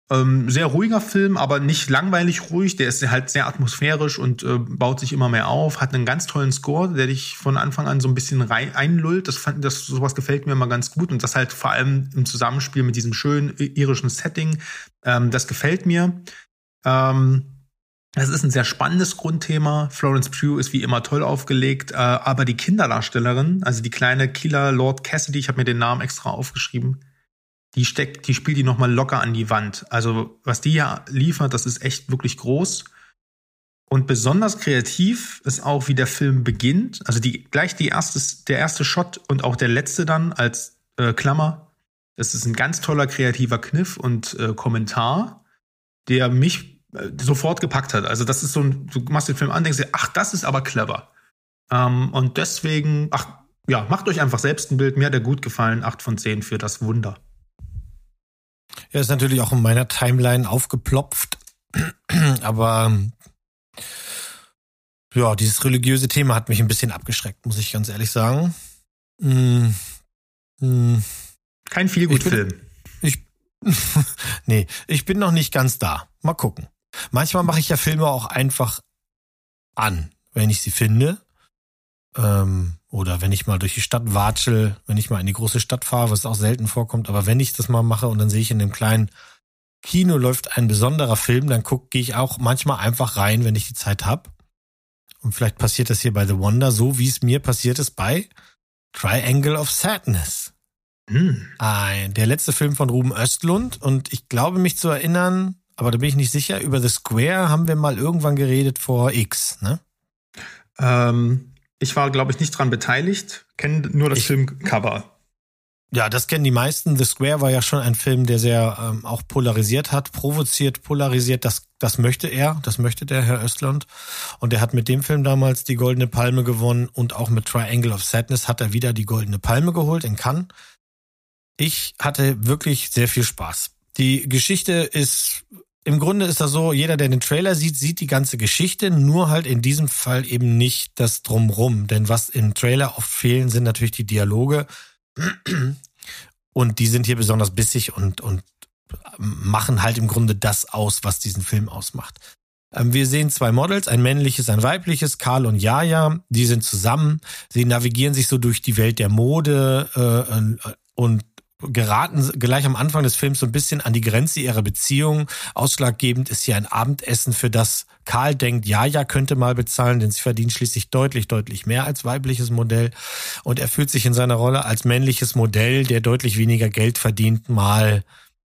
Ähm, sehr ruhiger Film, aber nicht langweilig ruhig. Der ist halt sehr atmosphärisch und äh, baut sich immer mehr auf. Hat einen ganz tollen Score, der dich von Anfang an so ein bisschen rein, einlullt. Das fand, das, sowas gefällt mir immer ganz gut. Und das halt vor allem im Zusammenspiel mit diesem schönen irischen Setting. Ähm, das gefällt mir. Ähm, das ist ein sehr spannendes Grundthema. Florence Pugh ist wie immer toll aufgelegt. Äh, aber die Kinderdarstellerin, also die kleine Killer Lord Cassidy, ich habe mir den Namen extra aufgeschrieben, Die steckt, die spielt die nochmal locker an die Wand. Also, was die hier liefert, das ist echt wirklich groß. Und besonders kreativ ist auch, wie der Film beginnt. Also, die, gleich die erste, der erste Shot und auch der letzte dann als äh, Klammer. Das ist ein ganz toller kreativer Kniff und äh, Kommentar, der mich äh, sofort gepackt hat. Also, das ist so ein, du machst den Film an, denkst dir, ach, das ist aber clever. Ähm, und deswegen, ach, ja, macht euch einfach selbst ein Bild. Mir hat der gut gefallen. acht von zehn für das Wunder. Er ist natürlich auch in meiner Timeline aufgeplopft, aber ja, dieses religiöse Thema hat mich ein bisschen abgeschreckt, muss ich ganz ehrlich sagen. Hm, hm. Kein Feelgood-Film. Ich, nee, ich bin noch nicht ganz da. Mal gucken. Manchmal mache ich ja Filme auch einfach an, wenn ich sie finde. Ähm, oder wenn ich mal durch die Stadt watschel, wenn ich mal in die große Stadt fahre, was auch selten vorkommt. Aber wenn ich das mal mache und dann sehe ich in dem kleinen Kino läuft ein besonderer Film, dann guck, gehe ich auch manchmal einfach rein, wenn ich die Zeit habe. Und vielleicht passiert das hier bei The Wonder so, wie es mir passiert ist bei Triangle of Sadness. Hm. Ein, der letzte Film von Ruben Östlund. Und ich glaube, mich zu erinnern, aber da bin ich nicht sicher, über The Square haben wir mal irgendwann geredet vor X, ne? Ähm... Ich war, glaube ich, nicht dran beteiligt, kenne nur das ich, Filmcover. Ja, das kennen die meisten. The Square war ja schon ein Film, der sehr ähm, auch polarisiert hat, provoziert, polarisiert. Das, das möchte er, das möchte der Herr Östlund. Und er hat mit dem Film damals die Goldene Palme gewonnen und auch mit Triangle of Sadness hat er wieder die Goldene Palme geholt in Cannes. Ich hatte wirklich sehr viel Spaß. Die Geschichte ist... Im Grunde ist das so, jeder, der den Trailer sieht, sieht die ganze Geschichte, nur halt in diesem Fall eben nicht das Drumrum. Denn was im Trailer oft fehlen, sind natürlich die Dialoge. Und die sind hier besonders bissig und, und machen halt im Grunde das aus, was diesen Film ausmacht. Wir sehen zwei Models, ein männliches, ein weibliches, Karl und Yaya. Die sind zusammen, sie navigieren sich so durch die Welt der Mode äh, und geraten gleich am Anfang des Films so ein bisschen an die Grenze ihrer Beziehung. Ausschlaggebend ist hier ein Abendessen, für das Karl denkt, Yaya könnte mal bezahlen, denn sie verdient schließlich deutlich, deutlich mehr als weibliches Modell. Und er fühlt sich in seiner Rolle als männliches Modell, der deutlich weniger Geld verdient, mal,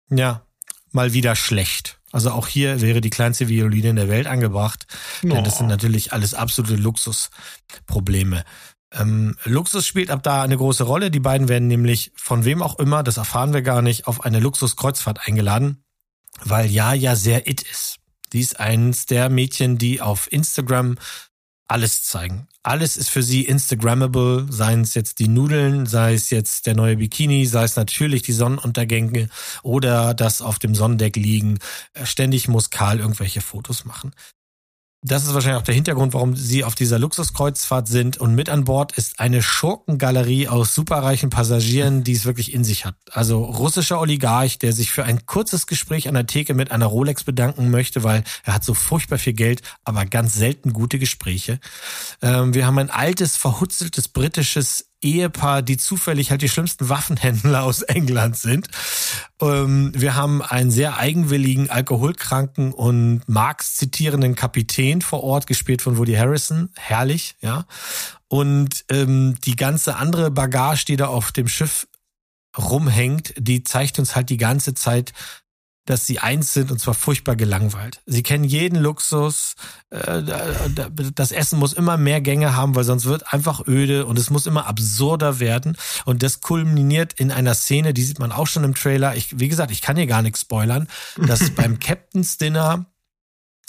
ja, mal wieder schlecht. Also auch hier wäre die kleinste Violine in der Welt angebracht, denn oh. das sind natürlich alles absolute Luxusprobleme. Ähm, Luxus spielt ab da eine große Rolle. Die beiden werden nämlich von wem auch immer, das erfahren wir gar nicht, auf eine Luxuskreuzfahrt eingeladen, weil Yaya sehr it ist. Die ist eins der Mädchen, die auf Instagram alles zeigen. Alles ist für sie Instagrammable, seien es jetzt die Nudeln, sei es jetzt der neue Bikini, sei es natürlich die Sonnenuntergänge oder das auf dem Sonnendeck liegen. Ständig muss Karl irgendwelche Fotos machen. Das ist wahrscheinlich auch der Hintergrund, warum sie auf dieser Luxuskreuzfahrt sind. Und mit an Bord ist eine Schurkengalerie aus superreichen Passagieren, die es wirklich in sich hat. Also russischer Oligarch, der sich für ein kurzes Gespräch an der Theke mit einer Rolex bedanken möchte, weil er hat so furchtbar viel Geld, aber ganz selten gute Gespräche. Wir haben ein altes, verhutzeltes britisches Ehepaar, die zufällig halt die schlimmsten Waffenhändler aus England sind. Wir haben einen sehr eigenwilligen, alkoholkranken und Marx zitierenden Kapitän vor Ort, gespielt von Woody Harrison. Herrlich, ja. Und ähm, die ganze andere Bagage, die da auf dem Schiff rumhängt, die zeigt uns halt die ganze Zeit, dass sie eins sind, und zwar furchtbar gelangweilt. Sie kennen jeden Luxus, äh, das Essen muss immer mehr Gänge haben, weil sonst wird einfach öde und es muss immer absurder werden. Und das kulminiert in einer Szene, die sieht man auch schon im Trailer. Ich, wie gesagt, ich kann hier gar nichts spoilern, dass beim Captain's Dinner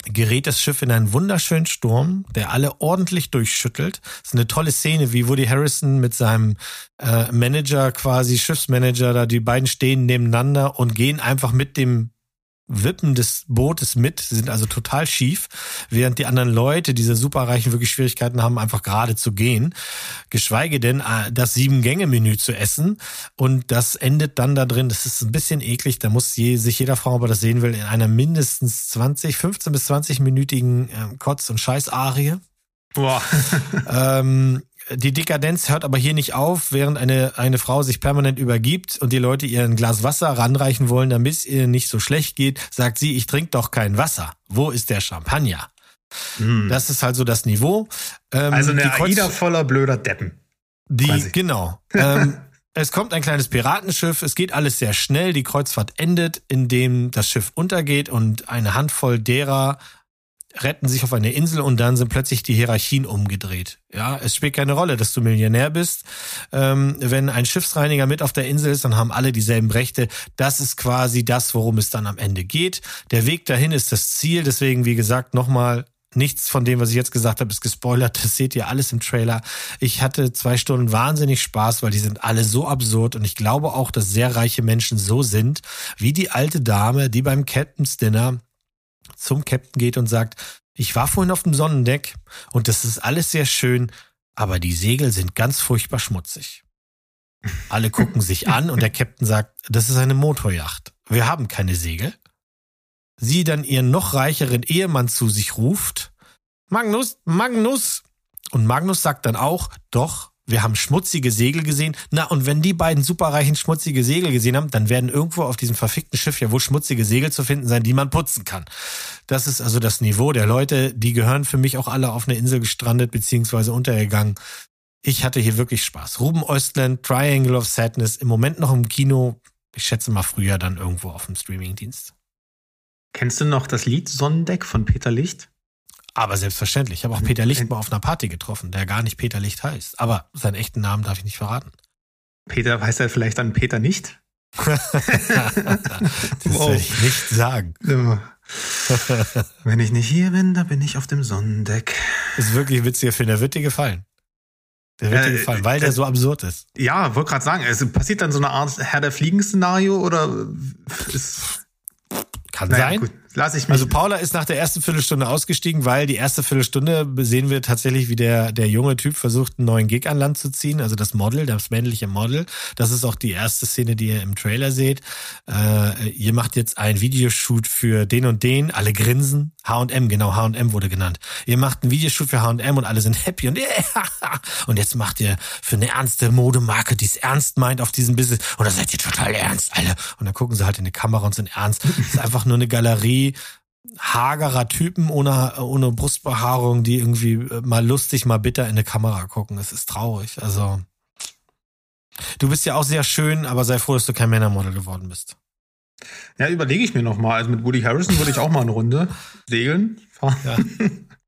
gerät das Schiff in einen wunderschönen Sturm, der alle ordentlich durchschüttelt. Das ist eine tolle Szene, wie Woody Harrison mit seinem äh, Manager, quasi Schiffsmanager, da die beiden stehen nebeneinander und gehen einfach mit dem Wippen des Bootes mit. Sie sind also total schief, während die anderen Leute, diese Superreichen, wirklich Schwierigkeiten haben, einfach gerade zu gehen. Geschweige denn, das Sieben-Gänge-Menü zu essen. Und das endet dann da drin. Das ist ein bisschen eklig. Da muss je, sich jeder Frau, ob er das sehen will, in einer mindestens zwanzig, fünfzehn bis zwanzig-minütigen äh, Kotz- und Scheiß-Arie. Boah. ähm, Die Dekadenz hört aber hier nicht auf, während eine eine Frau sich permanent übergibt und die Leute ihr ein Glas Wasser ranreichen wollen, damit es ihr nicht so schlecht geht, sagt sie, ich trinke doch kein Wasser. Wo ist der Champagner? Hm. Das ist halt so das Niveau. Ähm, also eine AIDA voller blöder Deppen. Die, quasi. Genau. Ähm, es kommt ein kleines Piratenschiff, es geht alles sehr schnell, die Kreuzfahrt endet, indem das Schiff untergeht und eine Handvoll derer retten sich auf eine Insel und dann sind plötzlich die Hierarchien umgedreht. Ja, es spielt keine Rolle, dass du Millionär bist. Ähm, wenn ein Schiffsreiniger mit auf der Insel ist, dann haben alle dieselben Rechte. Das ist quasi das, worum es dann am Ende geht. Der Weg dahin ist das Ziel. Deswegen, wie gesagt, nochmal, nichts von dem, was ich jetzt gesagt habe, ist gespoilert. Das seht ihr alles im Trailer. Ich hatte zwei Stunden wahnsinnig Spaß, weil die sind alle so absurd. Und ich glaube auch, dass sehr reiche Menschen so sind, wie die alte Dame, die beim Captain's Dinner zum Captain geht und sagt, ich war vorhin auf dem Sonnendeck und das ist alles sehr schön, aber die Segel sind ganz furchtbar schmutzig. Alle gucken sich an und der Captain sagt, das ist eine Motorjacht. Wir haben keine Segel. Sie dann ihren noch reicheren Ehemann zu sich ruft, Magnus, Magnus. Und Magnus sagt dann auch, doch, wir haben schmutzige Segel gesehen. Na, und wenn die beiden Superreichen schmutzige Segel gesehen haben, dann werden irgendwo auf diesem verfickten Schiff ja wohl schmutzige Segel zu finden sein, die man putzen kann. Das ist also das Niveau der Leute. Die gehören für mich auch alle auf eine Insel gestrandet beziehungsweise untergegangen. Ich hatte hier wirklich Spaß. Ruben Östlund, Triangle of Sadness, im Moment noch im Kino. Ich schätze mal früher dann irgendwo auf dem Streamingdienst. Kennst du noch das Lied Sonnendeck von Peter Licht? Aber selbstverständlich. Ich habe auch Peter Licht mal auf einer Party getroffen, der gar nicht Peter Licht heißt. Aber seinen echten Namen darf ich nicht verraten. Peter heißt er vielleicht dann Peter nicht? Das wow. will ich nicht sagen. Wenn ich nicht hier bin, dann bin ich auf dem Sonnendeck. Ist wirklich ein witziger Film. Der wird dir gefallen. Der wird äh, dir gefallen, weil äh, der so absurd ist. Ja, wollte gerade sagen, es passiert dann so eine Art Herr der Fliegen-Szenario oder ist... Kann naja, sein. Gut. lasse ich mich. Also Paula ist nach der ersten Viertelstunde ausgestiegen, weil die erste Viertelstunde sehen wir tatsächlich, wie der, der junge Typ versucht, einen neuen Gig an Land zu ziehen. Also das Model, das männliche Model. Das ist auch die erste Szene, die ihr im Trailer seht. Äh, ihr macht jetzt einen Videoshoot für den und den. Alle grinsen. H und M, genau, H und M wurde genannt. Ihr macht einen Videoshoot für H und M und alle sind happy und yeah. Und jetzt macht ihr für eine ernste Modemarke, die es ernst meint auf diesem Business. Und da seid ihr total ernst, alle. Und dann gucken sie halt in die Kamera und sind ernst. Das ist einfach nur eine Galerie hagerer Typen ohne, ohne Brustbehaarung, die irgendwie mal lustig, mal bitter in eine Kamera gucken. Es ist traurig. Also, du bist ja auch sehr schön, aber sei froh, dass du kein Männermodel geworden bist. Ja, überlege ich mir nochmal. Also mit Woody Harrison würde ich auch mal eine Runde segeln fahren. Ja.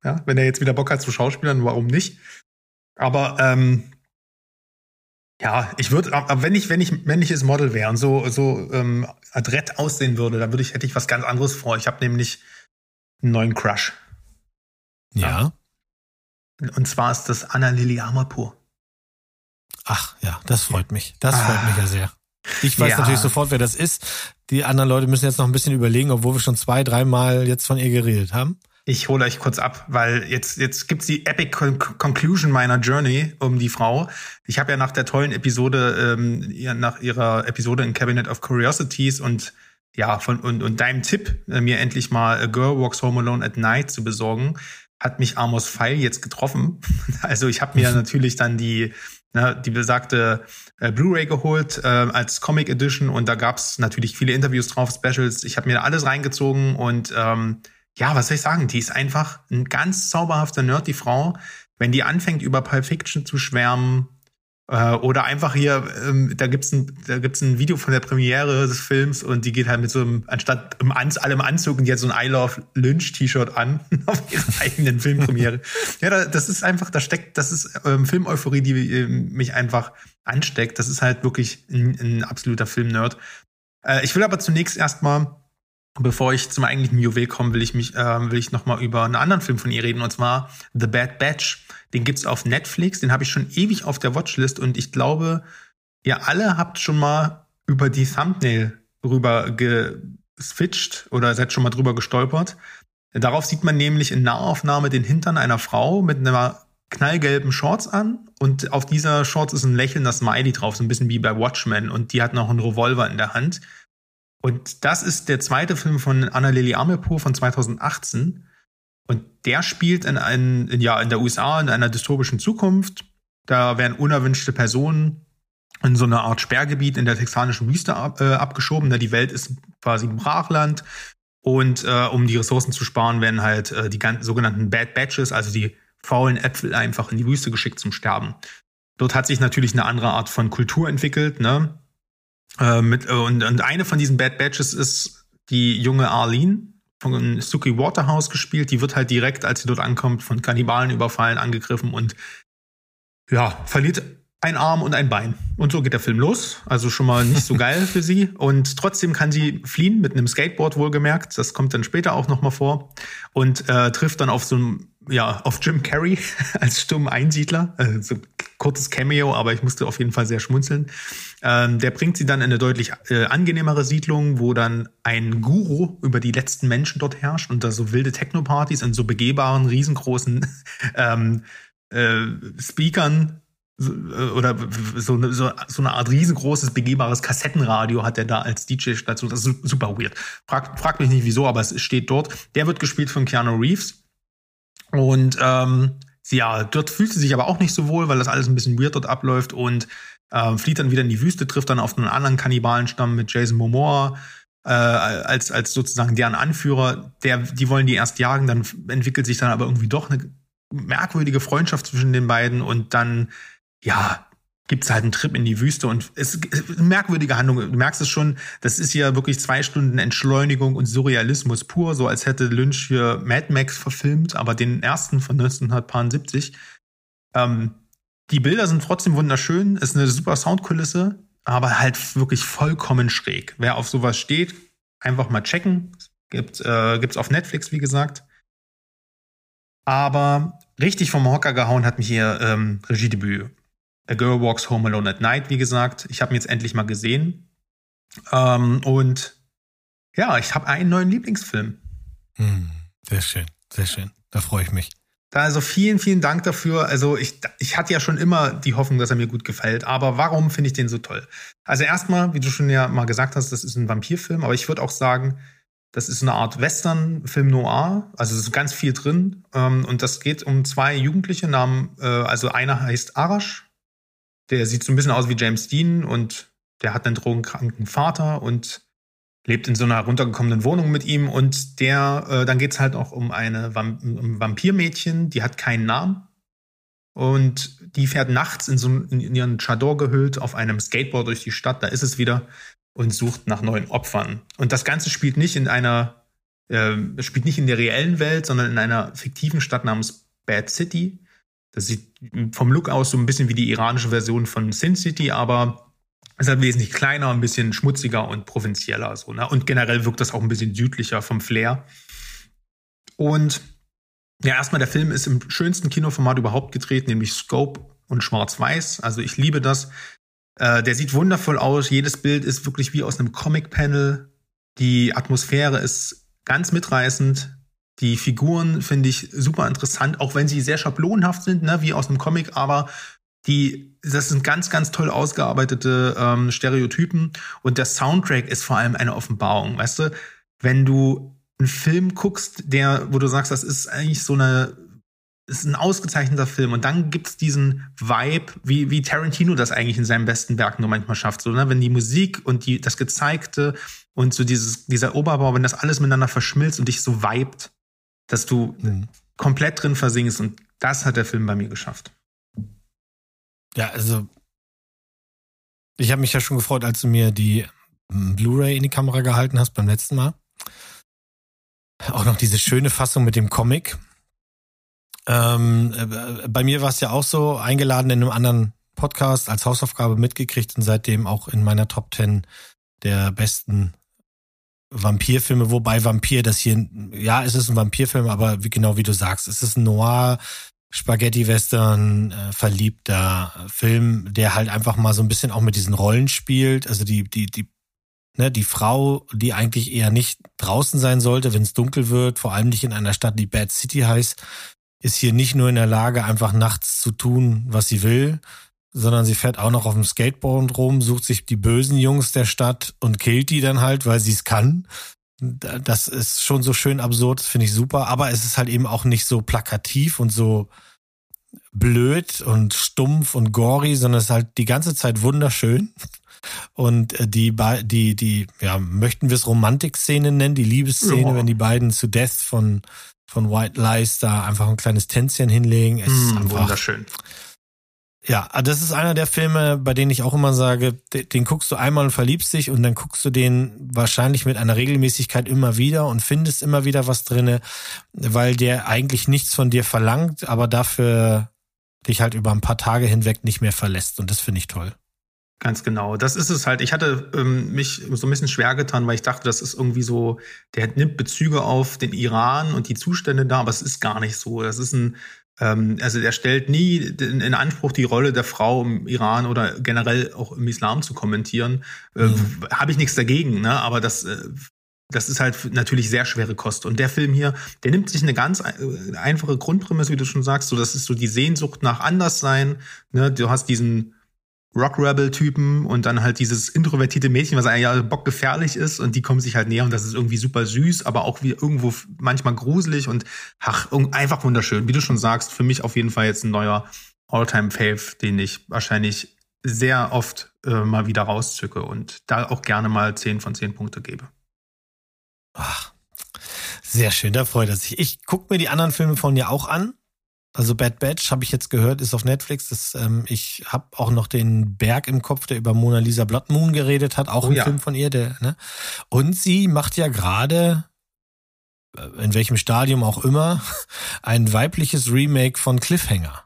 Ja, wenn er jetzt wieder Bock hat zu Schauspielern, warum nicht? Aber ähm, ja, ich würde, aber wenn ich, wenn ich männliches Model wäre und so, so ähm, adrett aussehen würde, dann würde ich, hätte ich was ganz anderes vor. Ich habe nämlich einen neuen Crush. Ja. ja. Und zwar ist das Anna-Lily Amarpour. Ach ja, das freut mich. Das ah. freut mich ja sehr. Ich weiß ja. natürlich sofort, wer das ist. Die anderen Leute müssen jetzt noch ein bisschen überlegen, obwohl wir schon zwei, dreimal jetzt von ihr geredet haben. Ich hole euch kurz ab, weil jetzt, jetzt gibt's die epic Con- Conclusion meiner Journey um die Frau. Ich habe ja nach der tollen Episode, ähm, nach ihrer Episode in Cabinet of Curiosities und ja, von und, und deinem Tipp, mir endlich mal A Girl Walks Home Alone at Night zu besorgen, hat mich Amos Pfeil jetzt getroffen. Also ich habe mir natürlich dann die, ne, die besagte äh, Blu-ray geholt äh, als Comic Edition und da gab's natürlich viele Interviews drauf, Specials. Ich habe mir da alles reingezogen und ähm, ja, was soll ich sagen? Die ist einfach ein ganz zauberhafter Nerd, die Frau. Wenn die anfängt, über Pulp Fiction zu schwärmen äh, oder einfach hier, ähm, da gibt's ein, da gibt's ein Video von der Premiere des Films und die geht halt mit so einem, anstatt im Anz- allem Anzug und die hat so ein I Love Lynch-T-Shirt an auf ihrer eigenen Filmpremiere. Ja, das ist einfach, da steckt, das ist ähm, Film-Euphorie, die äh, mich einfach ansteckt. Das ist halt wirklich ein, ein absoluter Film-Nerd. Äh, ich will aber zunächst erstmal Bevor ich zum eigentlichen Juwel komme, will ich mich, äh, will ich nochmal über einen anderen Film von ihr reden, und zwar The Bad Batch. Den gibt's auf Netflix, den habe ich schon ewig auf der Watchlist und ich glaube, ihr alle habt schon mal über die Thumbnail rüber geswitcht oder seid schon mal drüber gestolpert. Darauf sieht man nämlich in Nahaufnahme den Hintern einer Frau mit einer knallgelben Shorts an und auf dieser Shorts ist ein lächelnder Smiley drauf, so ein bisschen wie bei Watchmen, und die hat noch einen Revolver in der Hand. Und das ist der zweite Film von Anna-Lily Amarpour von zweitausendachtzehn. Und der spielt in, ein, in, ja, in der U S A in einer dystopischen Zukunft. Da werden unerwünschte Personen in so eine Art Sperrgebiet in der texanischen Wüste ab, äh, abgeschoben. Die Welt ist quasi ein Brachland. Und äh, um die Ressourcen zu sparen, werden halt äh, die ganzen sogenannten Bad Batches, also die faulen Äpfel, einfach in die Wüste geschickt zum Sterben. Dort hat sich natürlich eine andere Art von Kultur entwickelt, ne? Mit, und, und eine von diesen Bad Batches ist die junge Arlene von Suki Waterhouse gespielt. Die wird halt direkt, als sie dort ankommt, von Kannibalen überfallen, angegriffen und ja, verliert ein Arm und ein Bein. Und so geht der Film los. Also schon mal nicht so geil für sie. Und trotzdem kann sie fliehen mit einem Skateboard, wohlgemerkt. Das kommt dann später auch nochmal vor. Und äh, trifft dann auf so ein, ja, auf Jim Carrey als stummen Einsiedler. Also so ein kurzes Cameo, aber ich musste auf jeden Fall sehr schmunzeln. Ähm, der bringt sie dann in eine deutlich äh, angenehmere Siedlung, wo dann ein Guru über die letzten Menschen dort herrscht und da so wilde Techno-Partys in so begehbaren, riesengroßen ähm, äh, Speakern oder so eine, so, so eine Art riesengroßes, begehbares Kassettenradio hat er da als D J-Station. Das ist super weird. Frag, frag mich nicht, wieso, aber es steht dort. Der wird gespielt von Keanu Reeves. Und ähm, ja, dort fühlt sie sich aber auch nicht so wohl, weil das alles ein bisschen weird dort abläuft und äh, flieht dann wieder in die Wüste, trifft dann auf einen anderen Kannibalenstamm mit Jason Momoa äh, als, als sozusagen deren Anführer. Der, die wollen die erst jagen, dann entwickelt sich dann aber irgendwie doch eine merkwürdige Freundschaft zwischen den beiden und dann ja, gibt's halt einen Trip in die Wüste und es ist eine merkwürdige Handlung. Du merkst es schon, das ist ja wirklich zwei Stunden Entschleunigung und Surrealismus pur, so als hätte Lynch hier Mad Max verfilmt, aber den ersten von neunzehnhundertneunundsiebzig. Ähm, die Bilder sind trotzdem wunderschön, ist eine super Soundkulisse, aber halt wirklich vollkommen schräg. Wer auf sowas steht, einfach mal checken. Gibt, äh, gibt's auf Netflix, wie gesagt. Aber richtig vom Hocker gehauen hat mich ihr ähm, Regiedebüt. A Girl Walks Home Alone at Night, wie gesagt. Ich habe ihn jetzt endlich mal gesehen. Ähm, und ja, ich habe einen neuen Lieblingsfilm. Hm, sehr schön, sehr schön. Da freue ich mich. Also vielen, vielen Dank dafür. Also ich, ich hatte ja schon immer die Hoffnung, dass er mir gut gefällt. Aber warum finde ich den so toll? Also erstmal, wie du schon ja mal gesagt hast, das ist ein Vampirfilm. Aber ich würde auch sagen, das ist eine Art Western-Film noir. Also es ist ganz viel drin. Und das geht um zwei Jugendliche Namen. Also einer heißt Arash. Der sieht so ein bisschen aus wie James Dean. Und der hat einen drogenkranken Vater und lebt in so einer runtergekommenen Wohnung mit ihm. Und der, äh, dann geht's halt auch um eine Vamp- um Vampirmädchen, die hat keinen Namen. Und die fährt nachts in so in ihren Chador gehüllt auf einem Skateboard durch die Stadt, da ist es wieder, und sucht nach neuen Opfern. Und das Ganze spielt nicht in einer, äh, spielt nicht in der reellen Welt, sondern in einer fiktiven Stadt namens Bad City. Das sieht vom Look aus so ein bisschen wie die iranische Version von Sin City, aber ist halt wesentlich kleiner, ein bisschen schmutziger und provinzieller. So, ne? Und generell wirkt das auch ein bisschen südlicher vom Flair. Und ja, erstmal, der Film ist im schönsten Kinoformat überhaupt gedreht, nämlich Scope und Schwarz-Weiß. Also ich liebe das. Äh, der sieht wundervoll aus. Jedes Bild ist wirklich wie aus einem Comic-Panel. Die Atmosphäre ist ganz mitreißend. Die Figuren finde ich super interessant, auch wenn sie sehr schablonenhaft sind, ne? Wie aus einem Comic, aber Die, das sind ganz, ganz toll ausgearbeitete ähm, Stereotypen. Und der Soundtrack ist vor allem eine Offenbarung, weißt du? Wenn du einen Film guckst, der, wo du sagst, das ist eigentlich so eine, ist ein ausgezeichneter Film. Und dann gibt's diesen Vibe, wie, wie Tarantino das eigentlich in seinem besten Werk nur manchmal schafft. So, ne? Wenn die Musik und die, das Gezeigte und so dieses, dieser Oberbau, wenn das alles miteinander verschmilzt und dich so vibet, dass du mhm. komplett drin versinkst. Und das hat der Film bei mir geschafft. Ja, also ich habe mich ja schon gefreut, als du mir die Blu-ray in die Kamera gehalten hast beim letzten Mal. Auch noch diese schöne Fassung mit dem Comic. Ähm, bei mir war es ja auch so, eingeladen in einem anderen Podcast, als Hausaufgabe mitgekriegt und seitdem auch in meiner Top Ten der besten Vampirfilme. Wobei Vampir das hier, ja, es ist ein Vampirfilm, aber wie, genau wie du sagst, es ist ein Noir, Spaghetti-Western, äh, verliebter Film, der halt einfach mal so ein bisschen auch mit diesen Rollen spielt. Also die, die, die, ne, die Frau, die eigentlich eher nicht draußen sein sollte, wenn es dunkel wird, vor allem nicht in einer Stadt, die Bad City heißt, ist hier nicht nur in der Lage, einfach nachts zu tun, was sie will, sondern sie fährt auch noch auf dem Skateboard rum, sucht sich die bösen Jungs der Stadt und killt die dann halt, weil sie es kann. Das ist schon so schön absurd, das finde ich super, aber es ist halt eben auch nicht so plakativ und so blöd und stumpf und gory, sondern es ist halt die ganze Zeit wunderschön. Und die, die, die, ja, möchten wir es Romantik-Szene nennen, die Liebesszene, ja. Wenn die beiden zu Death von, von White Lies da einfach ein kleines Tänzchen hinlegen. Es mm, ist einfach wunderschön. Ja, das ist einer der Filme, bei denen ich auch immer sage, den guckst du einmal und verliebst dich und dann guckst du den wahrscheinlich mit einer Regelmäßigkeit immer wieder und findest immer wieder was drinne, weil der eigentlich nichts von dir verlangt, aber dafür dich halt über ein paar Tage hinweg nicht mehr verlässt und das finde ich toll. Ganz genau, das ist es halt. Ich hatte ähm, mich so ein bisschen schwer getan, weil ich dachte, das ist irgendwie so, der nimmt Bezüge auf den Iran und die Zustände da, aber es ist gar nicht so. Das ist ein Also er stellt nie in Anspruch, die Rolle der Frau im Iran oder generell auch im Islam zu kommentieren. Mhm. Äh, habe ich nichts dagegen, ne? Aber das, das ist halt natürlich sehr schwere Kost. Und der Film hier, der nimmt sich eine ganz einfache Grundprämisse, wie du schon sagst. So, das ist so die Sehnsucht nach Anderssein. Ne? Du hast diesen Rock-Rebel-Typen und dann halt dieses introvertierte Mädchen, was eigentlich ja bockgefährlich ist und die kommen sich halt näher und das ist irgendwie super süß, aber auch wie irgendwo manchmal gruselig und ach, einfach wunderschön. Wie du schon sagst, für mich auf jeden Fall jetzt ein neuer All-Time-Fave, den ich wahrscheinlich sehr oft äh, mal wieder rauszücke und da auch gerne mal zehn von zehn Punkte gebe. Ach, sehr schön, da freut er sich. Ich gucke mir die anderen Filme von dir auch an. Also Bad Batch, habe ich jetzt gehört, ist auf Netflix. Das, ähm, ich habe auch noch den Berg im Kopf, der über Mona Lisa Blood Moon geredet hat. Auch oh, ein ja. Film von ihr. Der, ne? Und sie macht ja gerade, in welchem Stadium auch immer, ein weibliches Remake von Cliffhanger.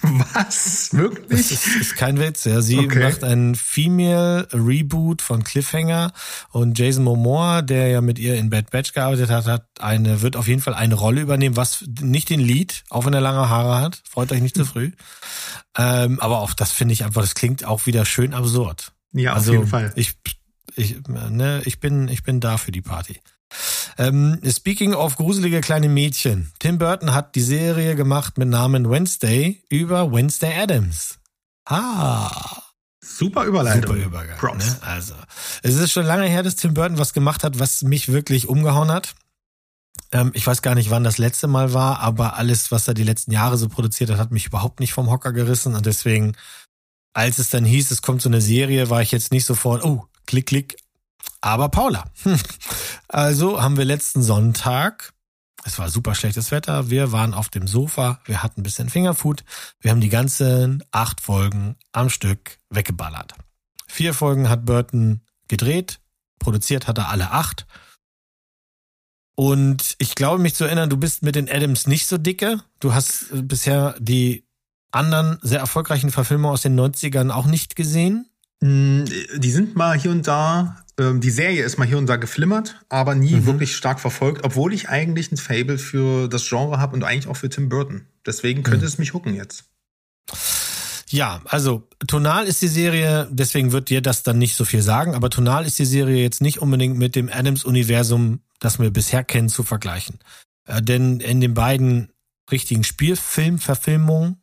Was? Wirklich? Das ist, ist kein Witz. Ja. Sie okay. macht einen Female-Reboot von Cliffhanger und Jason Momoa, der ja mit ihr in Bad Batch gearbeitet hat, hat eine, wird auf jeden Fall eine Rolle übernehmen, was nicht den Lead, auch wenn er lange Haare hat. Freut euch nicht zu früh. ähm, aber auch das finde ich einfach, das klingt auch wieder schön absurd. Ja, auf also, jeden Fall. Ich, ich, ne, ich, bin, ich bin da für die Party. Ähm, speaking of gruselige kleine Mädchen. Tim Burton hat die Serie gemacht mit Namen Wednesday über Wednesday Addams. Ah. Super Überleitung. Super Übergang. Props. Ne? Also, es ist schon lange her, dass Tim Burton was gemacht hat, was mich wirklich umgehauen hat. Ähm, ich weiß gar nicht, wann das letzte Mal war, aber alles, was er die letzten Jahre so produziert hat, hat mich überhaupt nicht vom Hocker gerissen. Und deswegen, als es dann hieß, es kommt so eine Serie, war ich jetzt nicht sofort, oh, klick, klick. Aber Paula. Also haben wir letzten Sonntag, es war super schlechtes Wetter, wir waren auf dem Sofa, wir hatten ein bisschen Fingerfood, wir haben die ganzen acht Folgen am Stück weggeballert. Vier Folgen hat Burton gedreht, produziert hat er alle acht. Und ich glaube, mich zu erinnern, du bist mit den Addams nicht so dicke. Du hast bisher die anderen sehr erfolgreichen Verfilmungen aus den neunzigern auch nicht gesehen. Die sind mal hier und da, die Serie ist mal hier und da geflimmert, aber nie mhm. wirklich stark verfolgt, obwohl ich eigentlich ein Fable für das Genre habe und eigentlich auch für Tim Burton. Deswegen könnte mhm. es mich hucken jetzt. Ja, also tonal ist die Serie, deswegen wird dir das dann nicht so viel sagen, aber tonal ist die Serie jetzt nicht unbedingt mit dem Addams-Universum, das wir bisher kennen, zu vergleichen. Äh, denn in den beiden richtigen Spielfilmverfilmungen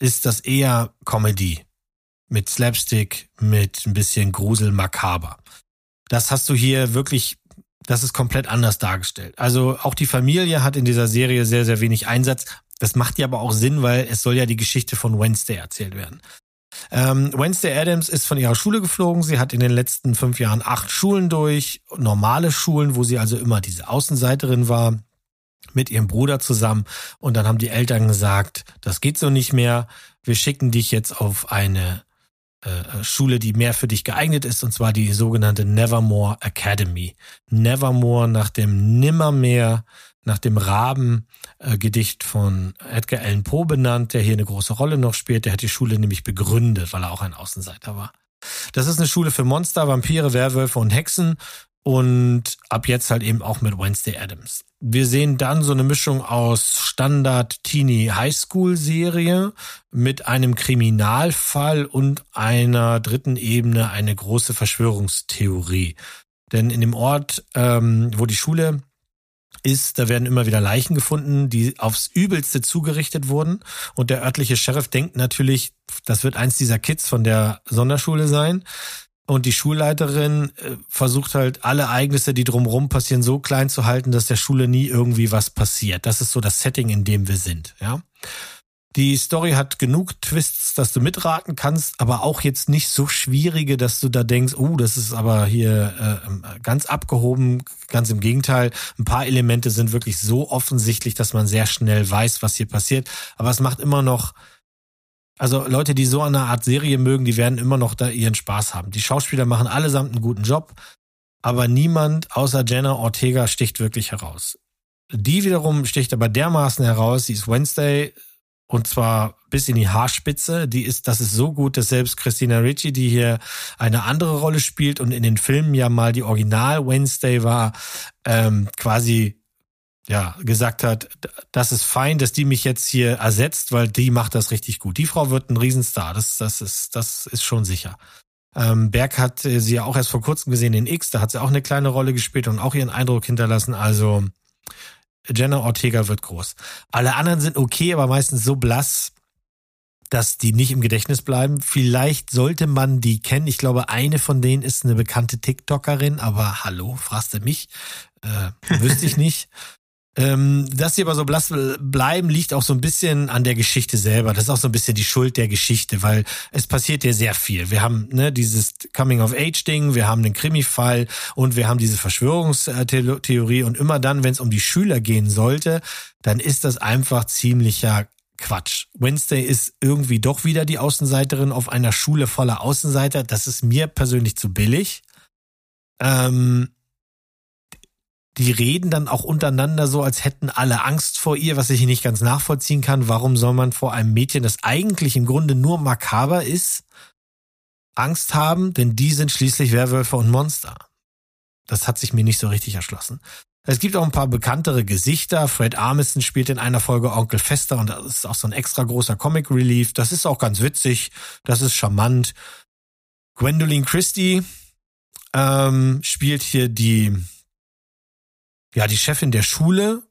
ist das eher Comedy. Mit Slapstick, mit ein bisschen Grusel, makaber. Das hast du hier wirklich, das ist komplett anders dargestellt. Also auch die Familie hat in dieser Serie sehr, sehr wenig Einsatz. Das macht ja aber auch Sinn, weil es soll ja die Geschichte von Wednesday erzählt werden. Ähm, Wednesday Addams ist von ihrer Schule geflogen. Sie hat in den letzten fünf Jahren acht Schulen durch, normale Schulen, wo sie also immer diese Außenseiterin war, mit ihrem Bruder zusammen. Und dann haben die Eltern gesagt, das geht so nicht mehr. Wir schicken dich jetzt auf eine Schule, die mehr für dich geeignet ist, und zwar die sogenannte Nevermore Academy. Nevermore nach dem Nimmermeer, nach dem Raben-Gedicht von Edgar Allan Poe benannt, der hier eine große Rolle noch spielt. Der hat die Schule nämlich begründet, weil er auch ein Außenseiter war. Das ist eine Schule für Monster, Vampire, Werwölfe und Hexen und ab jetzt halt eben auch mit Wednesday Addams. Wir sehen dann so eine Mischung aus Standard-Teenie-Highschool-Serie mit einem Kriminalfall und einer dritten Ebene, eine große Verschwörungstheorie. Denn in dem Ort, ähm, wo die Schule ist, da werden immer wieder Leichen gefunden, die aufs Übelste zugerichtet wurden. Und der örtliche Sheriff denkt natürlich, das wird eins dieser Kids von der Sonderschule sein. Und die Schulleiterin versucht halt, alle Ereignisse, die drumherum passieren, so klein zu halten, dass der Schule nie irgendwie was passiert. Das ist so das Setting, in dem wir sind. Ja, die Story hat genug Twists, dass du mitraten kannst, aber auch jetzt nicht so schwierige, dass du da denkst, oh, das ist aber hier äh, ganz abgehoben. Ganz im Gegenteil, ein paar Elemente sind wirklich so offensichtlich, dass man sehr schnell weiß, was hier passiert. Aber es macht immer noch... Also Leute, die so eine Art Serie mögen, die werden immer noch da ihren Spaß haben. Die Schauspieler machen allesamt einen guten Job, aber niemand außer Jenna Ortega sticht wirklich heraus. Die wiederum sticht aber dermaßen heraus, sie ist Wednesday und zwar bis in die Haarspitze. Die ist, das ist so gut, dass selbst Christina Ricci, die hier eine andere Rolle spielt und in den Filmen ja mal die Original-Wednesday war, ähm, quasi... ja, gesagt hat, das ist fein, dass die mich jetzt hier ersetzt, weil die macht das richtig gut. Die Frau wird ein Riesenstar, das, das, ist, das ist schon sicher. Ähm, Berg hat sie ja auch erst vor kurzem gesehen in X, da hat sie auch eine kleine Rolle gespielt und auch ihren Eindruck hinterlassen, also Jenna Ortega wird groß. Alle anderen sind okay, aber meistens so blass, dass die nicht im Gedächtnis bleiben. Vielleicht sollte man die kennen. Ich glaube, eine von denen ist eine bekannte TikTokerin, aber hallo, fragst du mich? Äh, wüsste ich nicht. Ähm, dass sie aber so blass bleiben, liegt auch so ein bisschen an der Geschichte selber. Das ist auch so ein bisschen die Schuld der Geschichte, weil es passiert ja sehr viel. Wir haben ne, dieses Coming-of-Age-Ding, wir haben den Krimi-Fall und wir haben diese Verschwörungstheorie. Und immer dann, wenn es um die Schüler gehen sollte, dann ist das einfach ziemlicher Quatsch. Wednesday ist irgendwie doch wieder die Außenseiterin auf einer Schule voller Außenseiter. Das ist mir persönlich zu billig. Ähm... Die reden dann auch untereinander so, als hätten alle Angst vor ihr, was ich nicht ganz nachvollziehen kann. Warum soll man vor einem Mädchen, das eigentlich im Grunde nur makaber ist, Angst haben? Denn die sind schließlich Werwölfe und Monster. Das hat sich mir nicht so richtig erschlossen. Es gibt auch ein paar bekanntere Gesichter. Fred Armisen spielt in einer Folge Onkel Fester und das ist auch so ein extra großer Comic Relief. Das ist auch ganz witzig. Das ist charmant. Gwendoline Christie ähm, spielt hier die... ja, die Chefin der Schule.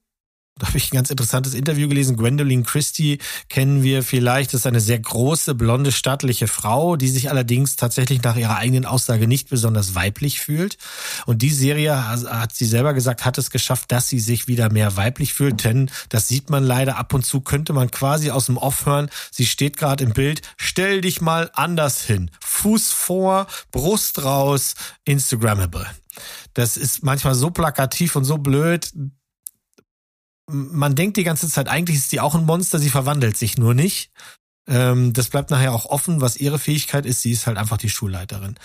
Da habe ich ein ganz interessantes Interview gelesen. Gwendoline Christie kennen wir vielleicht. Das ist eine sehr große, blonde, stattliche Frau, die sich allerdings tatsächlich nach ihrer eigenen Aussage nicht besonders weiblich fühlt. Und die Serie, hat sie selber gesagt, hat es geschafft, dass sie sich wieder mehr weiblich fühlt. Denn das sieht man leider ab und zu, könnte man quasi aus dem Off hören. Sie steht gerade im Bild. Stell dich mal anders hin. Fuß vor, Brust raus, Instagrammable. Das ist manchmal so plakativ und so blöd. Man denkt die ganze Zeit, eigentlich ist sie auch ein Monster, sie verwandelt sich nur nicht. Das bleibt nachher auch offen, was ihre Fähigkeit ist. Sie ist halt einfach die Schulleiterin.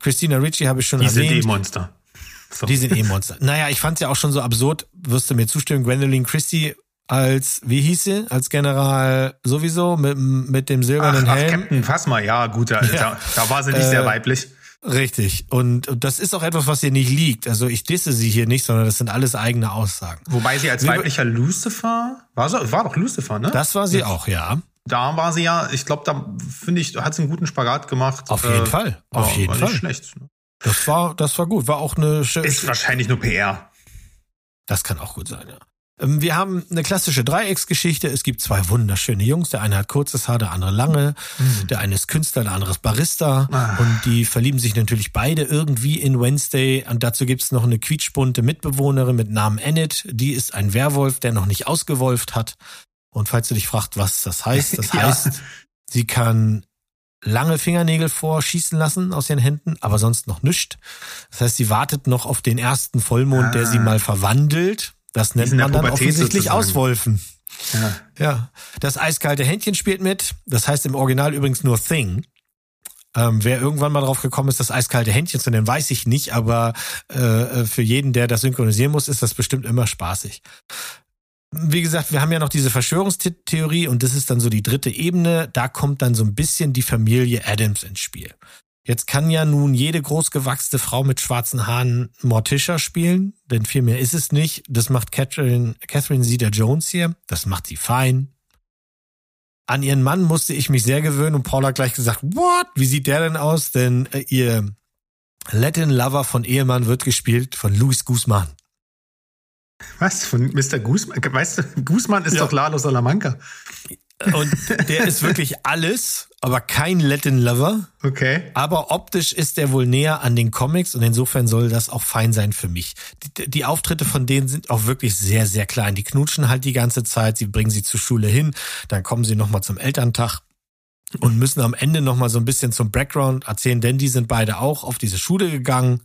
Christina Ricci habe ich schon die erwähnt. Die sind eh Monster. So. Die sind eh Monster. Naja, ich fand es ja auch schon so absurd, wirst du mir zustimmen, Gwendoline Christie als, wie hieß sie? Als General sowieso mit, mit dem silbernen ach, Helm. Ach, Captain Phasma, ja gut, da, ja. da, da war sie nicht äh, sehr weiblich. Richtig. Und das ist auch etwas, was ihr nicht liegt. Also ich disse sie hier nicht, sondern das sind alles eigene Aussagen. Wobei sie als weiblicher Lucifer, war, so, war doch Lucifer, ne? Das war sie ja. auch, ja. Da war sie ja, ich glaube, da finde ich, hat sie einen guten Spagat gemacht. Auf jeden äh, Fall. Auf ja, jeden war Fall. Nicht schlecht. Das war, das war gut. War auch eine schöne. Ist wahrscheinlich nur P R. Das kann auch gut sein, ja. Wir haben eine klassische Dreiecksgeschichte. Es gibt zwei wunderschöne Jungs. Der eine hat kurzes Haar, der andere lange. Mhm. Der eine ist Künstler, der andere ist Barista. Ah. Und die verlieben sich natürlich beide irgendwie in Wednesday. Und dazu gibt es noch eine quietschbunte Mitbewohnerin mit Namen Annette. Die ist ein Werwolf, der noch nicht ausgewolft hat. Und falls du dich fragst, was das heißt, das ja. heißt, sie kann lange Fingernägel vorschießen lassen aus ihren Händen, aber sonst noch nichts. Das heißt, sie wartet noch auf den ersten Vollmond, ah. der sie mal verwandelt. Das nennt man dann offensichtlich sozusagen. Auswolfen. Ja. ja. Das eiskalte Händchen spielt mit. Das heißt im Original übrigens nur Thing. Ähm, wer irgendwann mal drauf gekommen ist, das eiskalte Händchen zu nennen, weiß ich nicht. Aber äh, für jeden, der das synchronisieren muss, ist das bestimmt immer spaßig. Wie gesagt, wir haben ja noch diese Verschwörungstheorie und das ist dann so die dritte Ebene. Da kommt dann so ein bisschen die Familie Adams ins Spiel. Jetzt kann ja nun jede großgewachsene Frau mit schwarzen Haaren Morticia spielen, denn viel mehr ist es nicht. Das macht Catherine, Catherine Zeta-Jones hier, das macht sie fein. An ihren Mann musste ich mich sehr gewöhnen und Paula hat gleich gesagt, what, wie sieht der denn aus? Denn äh, ihr Latin-Lover von Ehemann wird gespielt von Luis Guzman. Was, von Mister Guzman? Weißt du, Guzman ist ja. doch Lalo Salamanca. Und der ist wirklich alles, aber kein Latin-Lover. Okay. Aber optisch ist er wohl näher an den Comics und insofern soll das auch fein sein für mich. Die, die Auftritte von denen sind auch wirklich sehr, sehr klein. Die knutschen halt die ganze Zeit, sie bringen sie zur Schule hin, dann kommen sie nochmal zum Elterntag und müssen am Ende nochmal so ein bisschen zum Background erzählen, denn die sind beide auch auf diese Schule gegangen.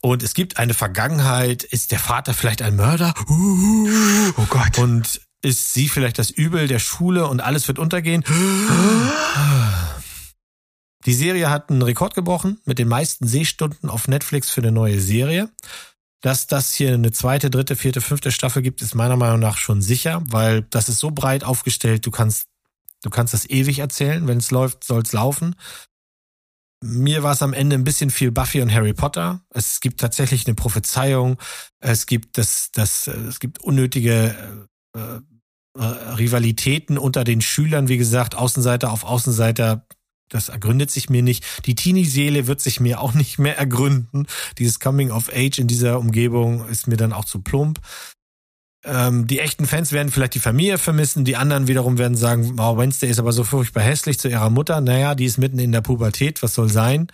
Und es gibt eine Vergangenheit, ist der Vater vielleicht ein Mörder? Uh, oh Gott. Und ist sie vielleicht das Übel der Schule und alles wird untergehen? Die Serie hat einen Rekord gebrochen mit den meisten Sehstunden auf Netflix für eine neue Serie. Dass das hier eine zweite, dritte, vierte, fünfte Staffel gibt, ist meiner Meinung nach schon sicher, weil das ist so breit aufgestellt, du kannst, du kannst das ewig erzählen. Wenn es läuft, soll es laufen. Mir war es am Ende ein bisschen viel Buffy und Harry Potter. Es gibt tatsächlich eine Prophezeiung. Es gibt das, das, es gibt unnötige äh, Rivalitäten unter den Schülern, wie gesagt, Außenseiter auf Außenseiter, das ergründet sich mir nicht. Die Teenie-Seele wird sich mir auch nicht mehr ergründen. Dieses Coming of Age in dieser Umgebung ist mir dann auch zu plump. Ähm, die echten Fans werden vielleicht die Familie vermissen, die anderen wiederum werden sagen, wow, Wednesday ist aber so furchtbar hässlich zu ihrer Mutter. Naja, die ist mitten in der Pubertät, was soll sein?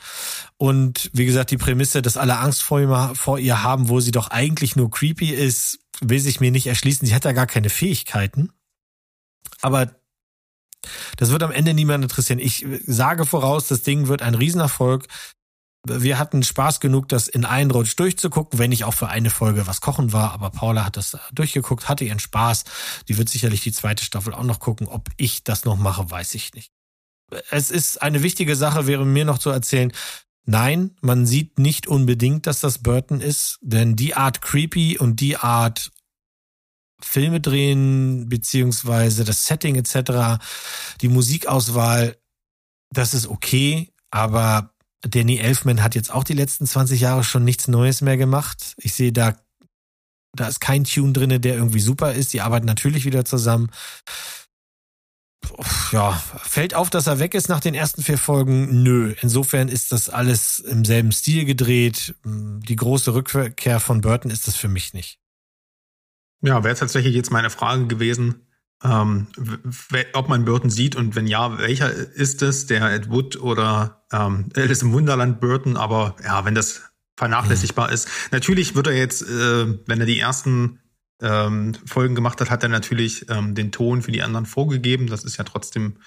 Und wie gesagt, die Prämisse, dass alle Angst vor ihr, vor ihr haben, wo sie doch eigentlich nur creepy ist, will sich mir nicht erschließen. Sie hat ja gar keine Fähigkeiten. Aber das wird am Ende niemand interessieren. Ich sage voraus, das Ding wird ein Riesenerfolg. Wir hatten Spaß genug, das in einen Rutsch durchzugucken, wenn nicht auch für eine Folge was kochen war. Aber Paula hat das durchgeguckt, hatte ihren Spaß. Die wird sicherlich die zweite Staffel auch noch gucken. Ob ich das noch mache, weiß ich nicht. Es ist eine wichtige Sache, wäre mir noch zu erzählen. Nein, man sieht nicht unbedingt, dass das Burton ist, denn die Art creepy und die Art Filme drehen, beziehungsweise das Setting et cetera, die Musikauswahl, das ist okay, aber Danny Elfman hat jetzt auch die letzten zwanzig Jahre schon nichts Neues mehr gemacht. Ich sehe da, da ist kein Tune drin, der irgendwie super ist. Die arbeiten natürlich wieder zusammen. Puh. ja, fällt auf, dass er weg ist nach den ersten vier Folgen? Nö. Insofern ist das alles im selben Stil gedreht. Die große Rückkehr von Burton ist das für mich nicht. Ja, wäre tatsächlich jetzt meine Frage gewesen, ähm, w- ob man Burton sieht und wenn ja, welcher ist es? Der Ed Wood oder ähm, Alice im Wunderland Burton? Aber ja, wenn das vernachlässigbar hm. ist. Natürlich wird er jetzt, äh, wenn er die ersten Ähm, Folgen gemacht hat, hat er natürlich ähm, den Ton für die anderen vorgegeben. Das ist ja trotzdem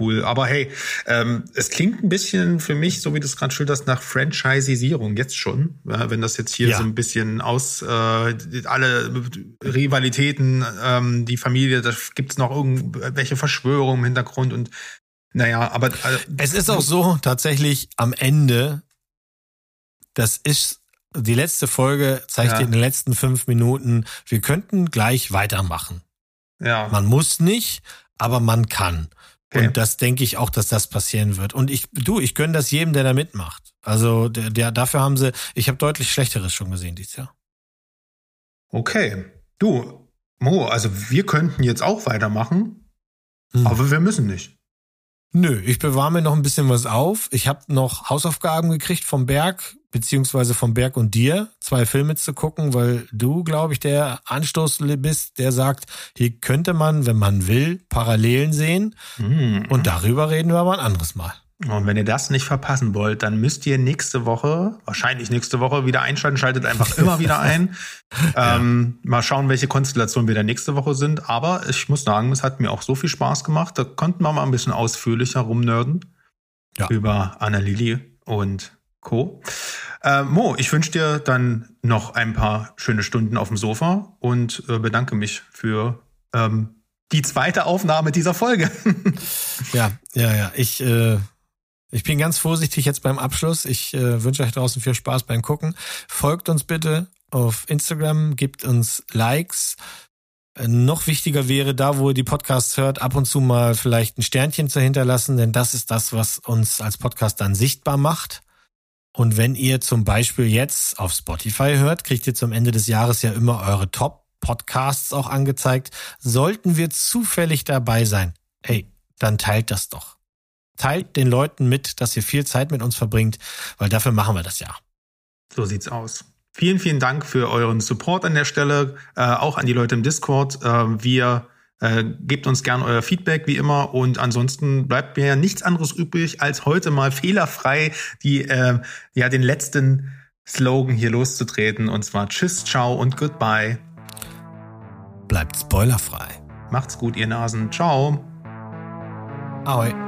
cool. Aber hey, ähm, es klingt ein bisschen für mich, so wie du es gerade schilderst, nach Franchisierung jetzt schon. Ja, wenn das jetzt hier ja. so ein bisschen aus äh, alle Rivalitäten, ähm, die Familie, da gibt es noch irgendwelche Verschwörungen im Hintergrund und naja, aber... Also, es ist auch so, tatsächlich am Ende, das ist die letzte Folge zeigt ja. dir in den letzten fünf Minuten, wir könnten gleich weitermachen. Ja. Man muss nicht, aber man kann. Okay. Und das denke ich auch, dass das passieren wird. Und ich, du, ich gönne das jedem, der da mitmacht. Also der, der, dafür haben sie, ich habe deutlich Schlechteres schon gesehen dieses Jahr. Okay. Du, Mo, also wir könnten jetzt auch weitermachen, hm. aber wir müssen nicht. Nö, ich bewahre mir noch ein bisschen was auf. Ich habe noch Hausaufgaben gekriegt vom Berg, beziehungsweise vom Berg und dir, zwei Filme zu gucken, weil du, glaube ich, der Anstoß bist, der sagt, hier könnte man, wenn man will, Parallelen sehen. Mhm. Und darüber reden wir aber ein anderes Mal. Und wenn ihr das nicht verpassen wollt, dann müsst ihr nächste Woche, wahrscheinlich nächste Woche, wieder einschalten. Schaltet einfach immer wieder ein. ähm, ja. Mal schauen, welche Konstellation wir da nächste Woche sind. Aber ich muss sagen, es hat mir auch so viel Spaß gemacht. Da konnten wir mal ein bisschen ausführlicher rumnerden ja. über Annalili und Co. Äh, Mo, ich wünsche dir dann noch ein paar schöne Stunden auf dem Sofa und äh, bedanke mich für ähm, die zweite Aufnahme dieser Folge. ja, ja, ja. Ich... Äh Ich bin ganz vorsichtig jetzt beim Abschluss. Ich äh, wünsche euch draußen viel Spaß beim Gucken. Folgt uns bitte auf Instagram, gebt uns Likes. Äh, noch wichtiger wäre, da wo ihr die Podcasts hört, ab und zu mal vielleicht ein Sternchen zu hinterlassen, denn das ist das, was uns als Podcast dann sichtbar macht. Und wenn ihr zum Beispiel jetzt auf Spotify hört, kriegt ihr zum Ende des Jahres ja immer eure Top-Podcasts auch angezeigt. Sollten wir zufällig dabei sein, hey, dann teilt das doch. Teilt den Leuten mit, dass ihr viel Zeit mit uns verbringt, weil dafür machen wir das ja. So sieht's aus. Vielen, vielen Dank für euren Support an der Stelle, äh, auch an die Leute im Discord. Äh, wir äh, gebt uns gern euer Feedback, wie immer. Und ansonsten bleibt mir ja nichts anderes übrig, als heute mal fehlerfrei die, äh, ja, den letzten Slogan hier loszutreten. Und zwar Tschüss, Ciao und Goodbye. Bleibt spoilerfrei. Macht's gut, ihr Nasen. Ciao. Ahoi.